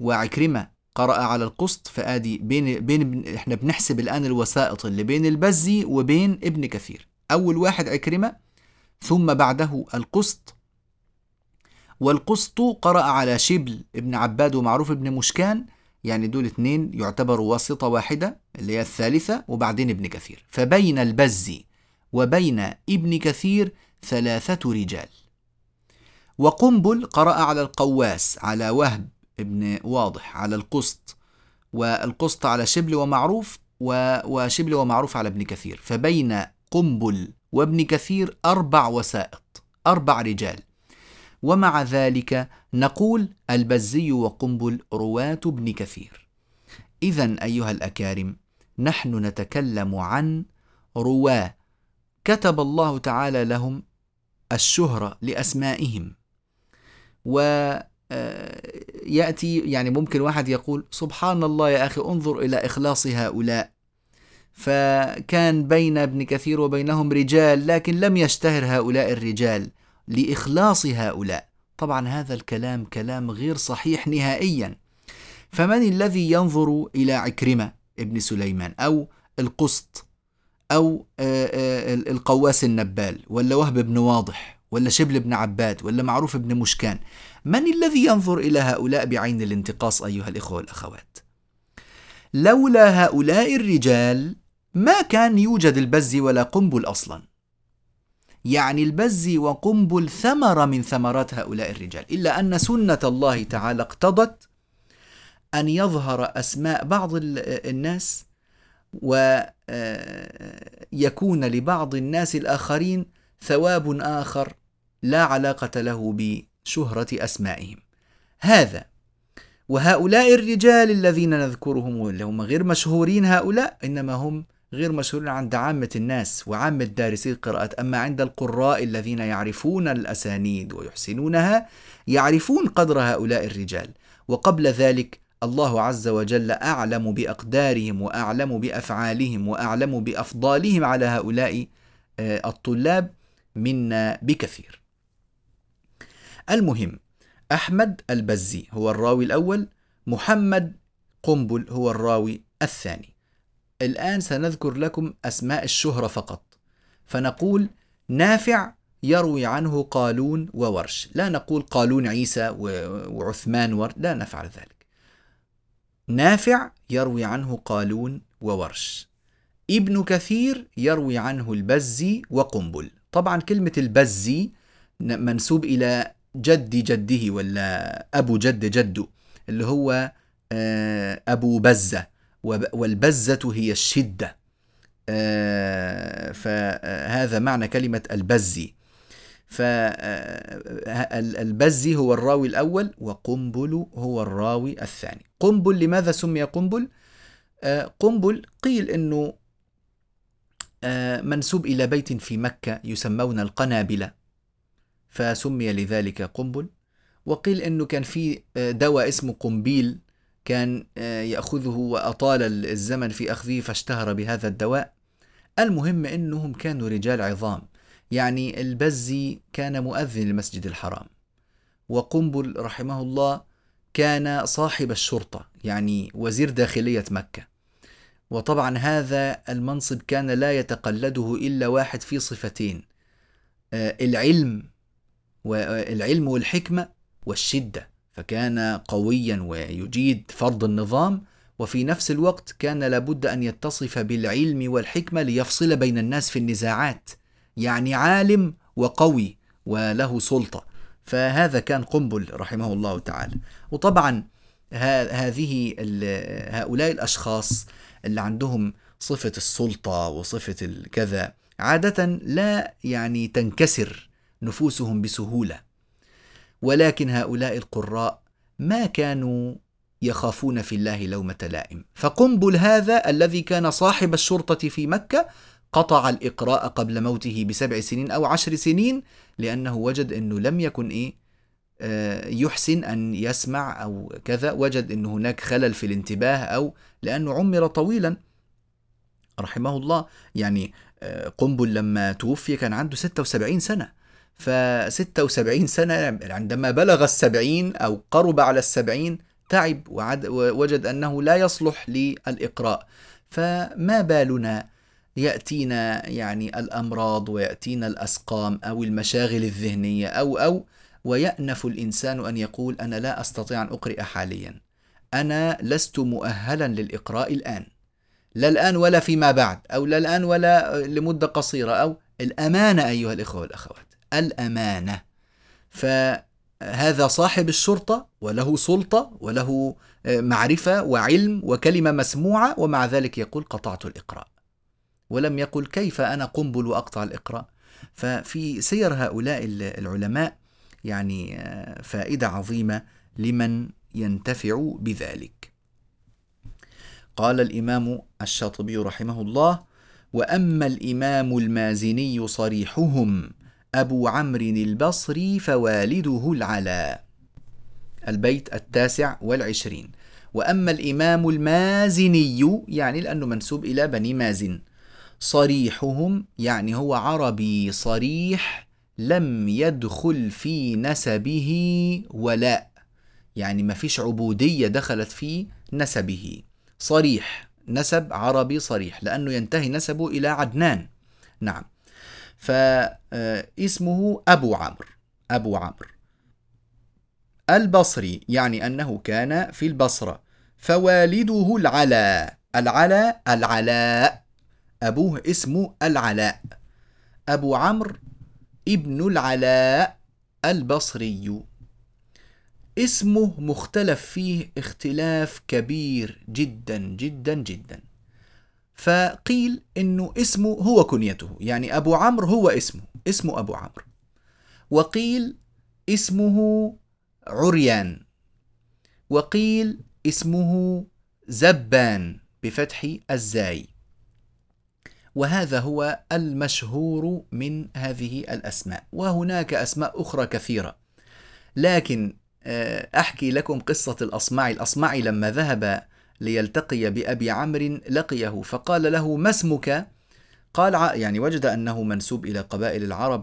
وعكرمة قرأ على القسط، فآدي بين إحنا بنحسب الآن الوسائط اللي بين البزي وبين ابن كثير. أول واحد عكرمة، ثم بعده القسط، والقسط قرأ على شبل ابن عباد ومعروف ابن مشكان، يعني دول اثنين يعتبروا واسطة واحدة اللي هي الثالثة، وبعدين ابن كثير. فبين البزي وبين ابن كثير 3 رجال. وقنبل قرأ على القواس، على وهب ابن واضح، على القسط، والقسط على شبل ومعروف، وشبل ومعروف على ابن كثير. فبين قنبل وابن كثير 4 وسائط، 4 رجال. ومع ذلك نقول البزي وقنبل رواة ابن كثير. إذن أيها الأكارم، نحن نتكلم عن رواة كتب الله تعالى لهم الشهرة لأسمائهم. ويأتي يعني ممكن واحد يقول سبحان الله يا أخي، انظر إلى إخلاص هؤلاء، فكان بين ابن كثير وبينهم رجال لكن لم يشتهر هؤلاء الرجال لإخلاص هؤلاء. طبعا هذا الكلام كلام غير صحيح نهائيا. فمن الذي ينظر إلى عكرمة ابن سليمان أو القسط أو القواس النبال ولا وهب بن واضح ولا شبل بن عباد ولا معروف بن مشكان؟ من الذي ينظر إلى هؤلاء بعين الانتقاص أيها الإخوة والأخوات؟ لولا هؤلاء الرجال ما كان يوجد البزي ولا قنبل أصلا. يعني البزي وقنبل ثمرة من ثمرات هؤلاء الرجال، إلا أن سنة الله تعالى اقتضت أن يظهر أسماء بعض الناس ويكون لبعض الناس الآخرين ثواب آخر لا علاقة له بشهرة أسمائهم. هذا وهؤلاء الرجال الذين نذكرهم واللي هم غير مشهورين، هؤلاء إنما هم غير مشهورون عند عامة الناس وعامة دارسي القراءات، أما عند القراء الذين يعرفون الأسانيد ويحسنونها يعرفون قدر هؤلاء الرجال. وقبل ذلك الله عز وجل أعلم بأقدارهم وأعلم بأفعالهم وأعلم بأفضالهم على هؤلاء الطلاب منا بكثير. المهم، أحمد البزي هو الراوي الأول، محمد قنبل هو الراوي الثاني. الآن سنذكر لكم أسماء الشهرة فقط. فنقول نافع يروي عنه قالون وورش، لا نقول قالون عيسى وعثمان ورش، لا نفعل ذلك. نافع يروي عنه قالون وورش. ابن كثير يروي عنه البزي وقنبل. طبعا كلمة البزي منسوب إلى جد جده ولا أبو جد جده، اللي هو أبو بزة، والبزة هي الشدة، فهذا معنى كلمة البزي. فالبزي هو الراوي الأول وقنبل هو الراوي الثاني. قنبل لماذا سمي قنبل؟ قنبل قيل أنه منسوب إلى بيت في مكة يسمون القنابلة فسمي لذلك قنبل. وقيل أنه كان في دواء اسمه قنبيل كان يأخذه وأطال الزمن في أخذه فاشتهر بهذا الدواء. المهم أنهم كانوا رجال عظام. يعني البزي كان مؤذن المسجد الحرام، وقنبل رحمه الله كان صاحب الشرطة، يعني وزير داخلية مكة. وطبعا هذا المنصب كان لا يتقلده إلا واحد في صفتين: العلم والعلم والحكمة والشدة، فكان قويا ويجيد فرض النظام، وفي نفس الوقت كان لابد أن يتصف بالعلم والحكمة ليفصل بين الناس في النزاعات، يعني عالم وقوي وله سلطة. فهذا كان قنبل رحمه الله تعالى. وطبعا هؤلاء الأشخاص اللي عندهم صفة السلطة وصفة الكذا عادة لا يعني تنكسر نفوسهم بسهولة، ولكن هؤلاء القراء ما كانوا يخافون في الله لومة لائم. فقنبل هذا الذي كان صاحب الشرطة في مكة قطع الإقراء قبل موته ب7 سنين أو 10 سنين، لأنه وجد أنه لم يكن يحسن أن يسمع أو كذا، وجد أن هناك خلل في الانتباه أو لأنه عمر طويلا رحمه الله. يعني قنبل لما توفي كان عنده 76 سنة، ف76 سنة عندما بلغ 70 أو قرب على 70 تعب ووجد أنه لا يصلح للإقراء. فما بالنا يأتينا يعني الأمراض ويأتينا الأسقام أو المشاغل الذهنية أو ويأنف الإنسان أن يقول أنا لا أستطيع أن أقرأ حاليا، أنا لست مؤهلا للإقراء الآن، لا الآن ولا فيما بعد، أو لا الآن ولا لمدة قصيرة. أو الأمانة أيها الإخوة والأخوات، الأمانة. فهذا صاحب الشرطة وله سلطة وله معرفة وعلم وكلمة مسموعة، ومع ذلك يقول قطعت الإقراء، ولم يقل كيف أنا قنبل وأقطع الإقراء. ففي سير هؤلاء العلماء يعني فائدة عظيمة لمن ينتفع بذلك. قال الإمام الشاطبي رحمه الله: وأما الإمام المازني صريحهم أبو عمرو البصري فوالده العلاء. البيت 29. وأما الإمام المازني، يعني لأنه منسوب إلى بني مازن، صريحهم يعني هو عربي صريح لم يدخل في نسبه ولاء، يعني ما فيش عبودية دخلت في نسبه، صريح نسب عربي صريح، لأنه ينتهي نسبه إلى عدنان. نعم. فاسمه أبو عمرو البصري، يعني أنه كان في البصرة. فوالده العلاء، أبوه اسمه العلاء، أبو عمرو ابن العلاء البصري. اسمه مختلف فيه اختلاف كبير جدا جدا جدا، فقيل إنه اسمه هو كنيته، يعني أبو عمرو هو اسمه أبو عمرو، وقيل اسمه عريان، وقيل اسمه زبان بفتح الزاي. وهذا هو المشهور من هذه الأسماء، وهناك أسماء أخرى كثيرة، لكن أحكي لكم قصة الأصمعي لما ذهب ليلتقي بأبي عمرو لقيه فقال له: ما اسمك؟ قال، يعني وجد أنه منسوب إلى قبائل العرب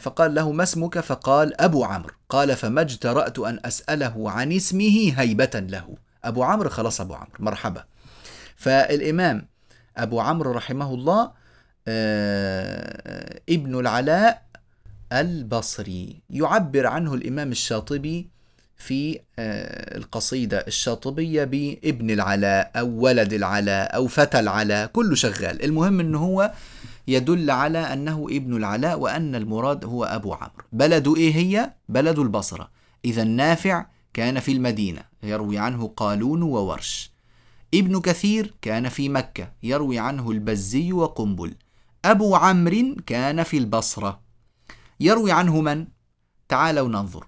فقال له: ما اسمك؟ فقال: أبو عمرو. قال: فما اجترأت أن أسأله عن اسمه هيبة له. أبو عمرو خلاص، أبو عمرو مرحبا. فالإمام أبو عمرو رحمه الله ابن العلاء البصري، يعبر عنه الإمام الشاطبي في القصيدة الشاطبية بابن العلاء أو ولد العلاء أو فتى العلاء، كله شغال. المهم أنه هو يدل على أنه ابن العلاء، وأن المراد هو أبو عمرو. بلده هي بلد البصرة، إذا نافع كان في المدينة يروي عنه قالون وورش، ابن كثير كان في مكة يروي عنه البزي وقنبل، أبو عمرو كان في البصرة يروي عنه من؟ تعالوا ننظر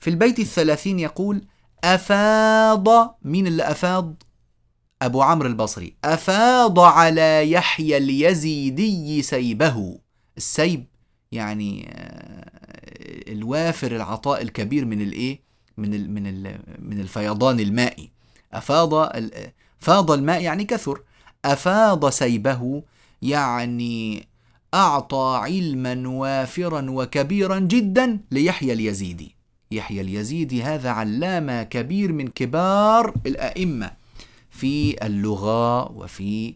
في البيت 30. يقول: أفاض. مين اللي أفاض؟ أبو عمرو البصري. أفاض على يحيى اليزيدي سيبه. السيب يعني الوافر، العطاء الكبير من من الفيضان المائي. فاض الماء يعني كثر. أفاض سيبه يعني أعطى علما وافرا وكبيرا جدا ليحيى اليزيدي. يحيى اليزيدي هذا علامة كبير من كبار الأئمة في اللغة وفي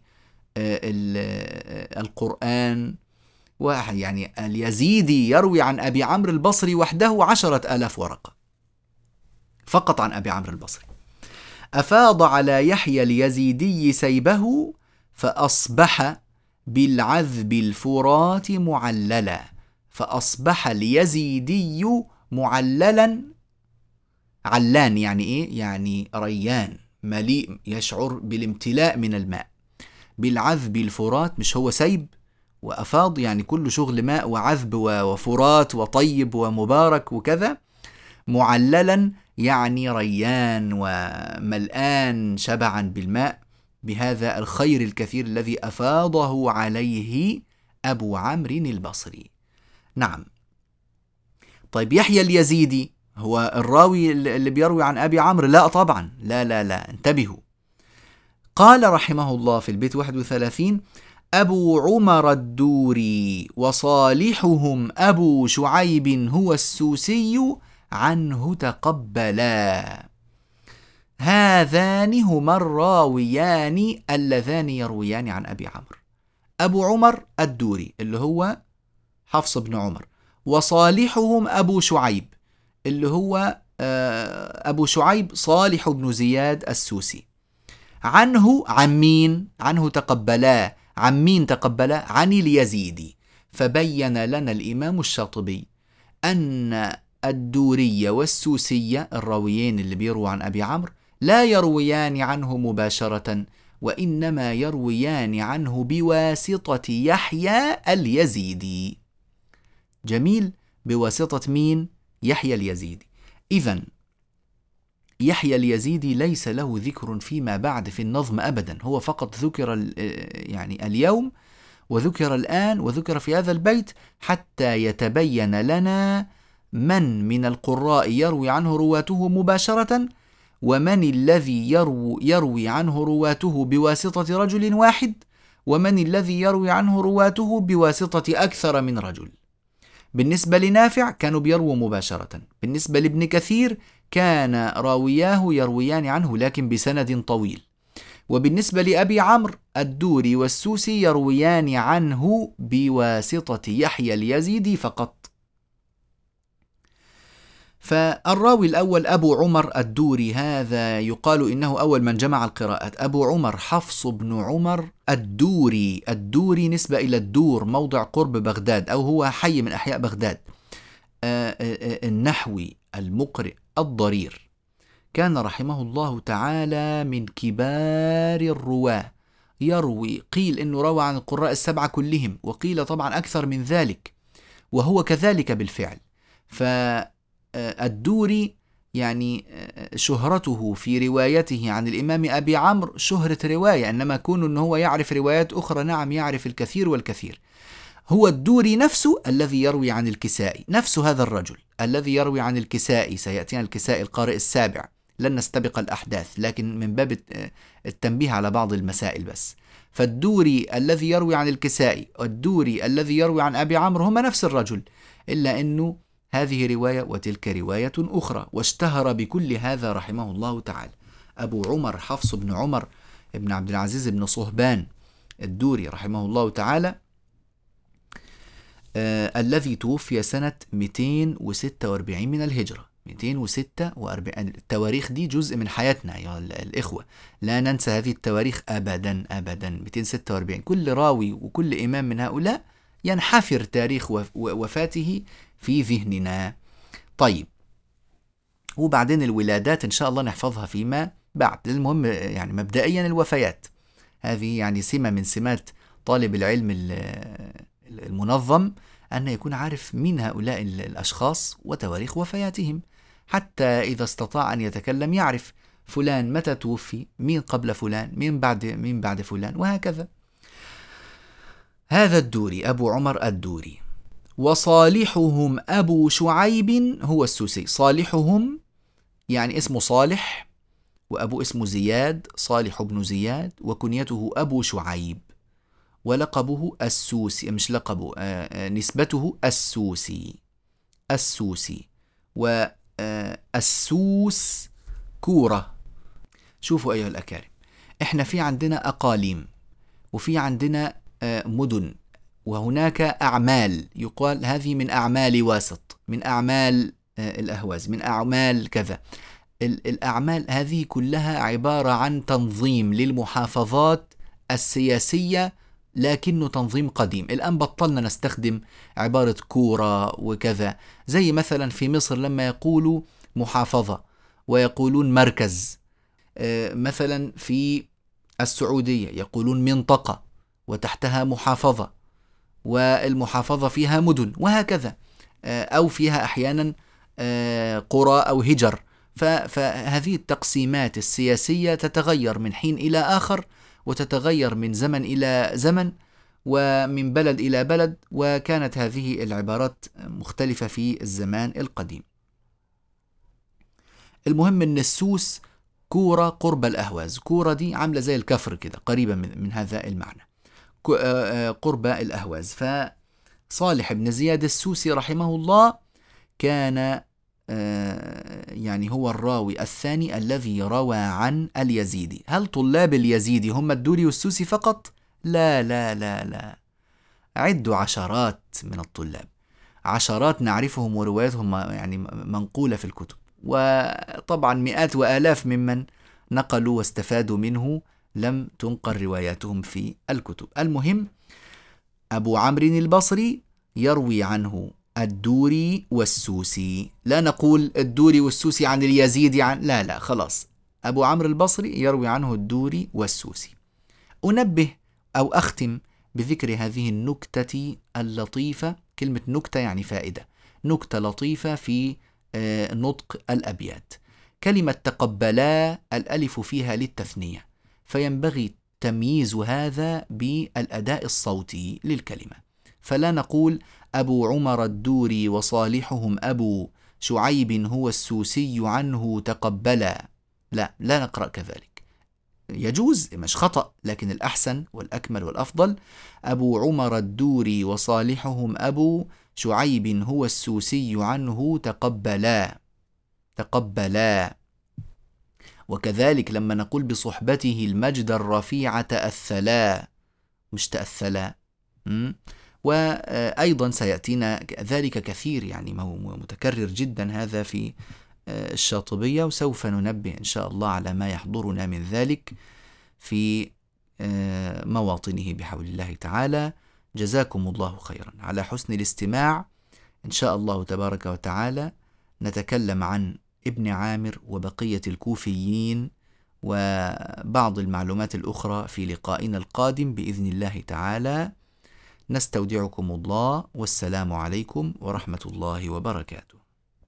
القرآن يعني اليزيدي يروي عن أبي عمرو البصري وحده 10,000 ورقة فقط عن أبي عمرو البصري. أفاض على يحيى اليزيدي سيبه فأصبح بالعذب الفرات معللا، فأصبح اليزيدي معللا. علان يعني إيه؟ يعني ريان مليء، يشعر بالامتلاء من الماء. بالعذب الفرات، مش هو سيب وأفاض يعني كل شغل ماء وعذب وفرات وطيب ومبارك وكذا. معللا يعني ريان وملآن شبعا بالماء، بهذا الخير الكثير الذي أفاضه عليه أبو عمرو البصري. نعم. طيب يحيى اليزيدي هو الراوي اللي بيروي عن أبي عمرو؟ لا طبعا، لا انتبهوا. قال رحمه الله في البيت 31: أبو عمر الدوري وصالحهم أبو شعيب هو السوسي عنه تقبلا. هذان هما الراويان اللذان يرويان عن أبي عمرو. أبو عمر الدوري اللي هو حفص بن عمر، وصالحهم أبو شعيب اللي هو أبو شعيب صالح بن زياد السوسي. عنه، عن مين؟ عنه تقبلا. عن مين تقبلا؟ عن اليزيدي. فبين لنا الإمام الشاطبي أن الدوري والسوسية الراويين اللي بيروا عن أبي عمرو لا يرويان عنه مباشرة، وإنما يرويان عنه بواسطة يحيى اليزيدي. جميل. بواسطة مين؟ يحيى اليزيدي. إذن يحيى اليزيدي ليس له ذكر فيما بعد في النظم أبدا، هو فقط ذكر يعني اليوم وذكر الآن وذكر في هذا البيت حتى يتبين لنا من من القراء يروي عنه رواته مباشرة، ومن الذي يروي عنه رواته بواسطة رجل واحد، ومن الذي يروي عنه رواته بواسطة أكثر من رجل. بالنسبة لنافع كانوا بيرووا مباشرة، بالنسبة لابن كثير كان راوياه يرويان عنه لكن بسند طويل، وبالنسبة لأبي عمرو الدوري والسوسي يرويان عنه بواسطة يحيى اليزيدي فقط. فالراوي الأول أبو عمر الدوري، هذا يقال إنه أول من جمع القراءات. أبو عمر حفص بن عمر الدوري. الدوري نسبة إلى الدور، موضع قرب بغداد، أو هو حي من أحياء بغداد. النحوي المقرئ الضرير، كان رحمه الله تعالى من كبار الرواة، يروي، قيل إنه روى عن القراء السبعة كلهم، وقيل طبعا أكثر من ذلك، وهو كذلك بالفعل. الدوري يعني شهرته في روايته عن الإمام أبي عمرو شهرة رواية، إنما كونه أنه هو يعرف روايات أخرى، نعم يعرف الكثير والكثير. هو الدوري نفسه الذي يروي عن الكسائي، نفسه هذا الرجل الذي يروي عن الكسائي. سيأتينا الكسائي القارئ السابع، لن نستبق الأحداث لكن من باب التنبيه على بعض المسائل بس. فالدوري الذي يروي عن الكسائي والدوري الذي يروي عن أبي عمرو هما نفس الرجل، إلا أنه هذه رواية وتلك رواية أخرى، واشتهر بكل هذا رحمه الله تعالى. أبو عمر حفص بن عمر بن عبد العزيز بن صهبان الدوري رحمه الله تعالى، الذي توفي سنة 246 من الهجرة. 246، التواريخ دي جزء من حياتنا يا الإخوة، لا ننسى هذه التواريخ أبدا. 246، كل راوي وكل إمام من هؤلاء ينحفر تاريخ وفاته في ذهننا. طيب، وبعدين الولادات إن شاء الله نحفظها فيما بعد. المهم يعني مبدئيا الوفيات، هذه يعني سمة من سمات طالب العلم المنظم أن يكون عارف مين هؤلاء الأشخاص وتواريخ وفياتهم، حتى إذا استطاع أن يتكلم يعرف فلان متى توفي، مين قبل فلان، مين بعد فلان، وهكذا. هذا الدوري أبو عمر الدوري. وصالحهم أبو شعيب هو السوسي. صالحهم يعني اسمه صالح، وأبو اسمه زياد، صالح بن زياد، وكنيته أبو شعيب، ولقبه السوسي، مش لقبه، نسبته السوسي. والسوس كورة. شوفوا أيها الأكارم، إحنا في عندنا أقاليم وفي عندنا مدن وهناك أعمال يقال هذه من أعمال واسط، من أعمال الأهواز، من أعمال كذا. الأعمال هذه كلها عبارة عن تنظيم للمحافظات السياسية، لكنه تنظيم قديم. الآن بطلنا نستخدم عبارة كورة وكذا، زي مثلا في مصر لما يقولوا محافظة ويقولون مركز، مثلا في السعودية يقولون منطقة وتحتها محافظة والمحافظة فيها مدن وهكذا، أو فيها أحيانا قرى أو هجر. فهذه التقسيمات السياسية تتغير من حين إلى آخر، وتتغير من زمن إلى زمن ومن بلد إلى بلد، وكانت هذه العبارات مختلفة في الزمان القديم. المهم أن السوس كورة قرب الأهواز، كورة دي عاملة زي الكفر كده، قريبة من هذا المعنى، قرب الأهواز. فصالح بن زياد السوسي رحمه الله كان يعني هو الراوي الثاني الذي روى عن اليزيدي. هل طلاب اليزيدي هم الدوري والسوسي فقط؟ لا لا لا لا، عدوا عشرات من الطلاب، عشرات نعرفهم وروايتهم يعني منقولة في الكتب، وطبعا مئات وآلاف ممن نقلوا واستفادوا منه لم تنقل رواياتهم في الكتب. المهم أبو عمرو البصري يروي عنه الدوري والسوسي، لا نقول الدوري والسوسي عن اليزيدي عن، لا لا خلاص، أبو عمرو البصري يروي عنه الدوري والسوسي. أنبه أو أختم بذكر هذه النكتة اللطيفة، كلمة نكتة يعني فائدة، نكتة لطيفة في نطق الأبيات. كلمة تقبلا الألف فيها للتثنية، فينبغي تمييز هذا بالأداء الصوتي للكلمة، فلا نقول أبو عمر الدوري وصالحهم أبو شعيب هو السوسي عنه تقبلا، لا نقرأ كذلك. يجوز، مش خطأ، لكن الأحسن والأكمل والأفضل أبو عمر الدوري وصالحهم أبو شعيب هو السوسي عنه تقبلا، تقبلا. وكذلك لما نقول بصحبته المجد الرفيع تأثلا، مش تأثلا. وأيضا سيأتينا ذلك كثير، يعني متكرر جدا هذا في الشاطبية، وسوف ننبه إن شاء الله على ما يحضرنا من ذلك في مواطنه بحول الله تعالى. جزاكم الله خيرا على حسن الاستماع. إن شاء الله تبارك وتعالى نتكلم عن ابن عامر وبقية الكوفيين وبعض المعلومات الأخرى في لقائنا القادم بإذن الله تعالى. نستودعكم الله، والسلام عليكم ورحمة الله وبركاته.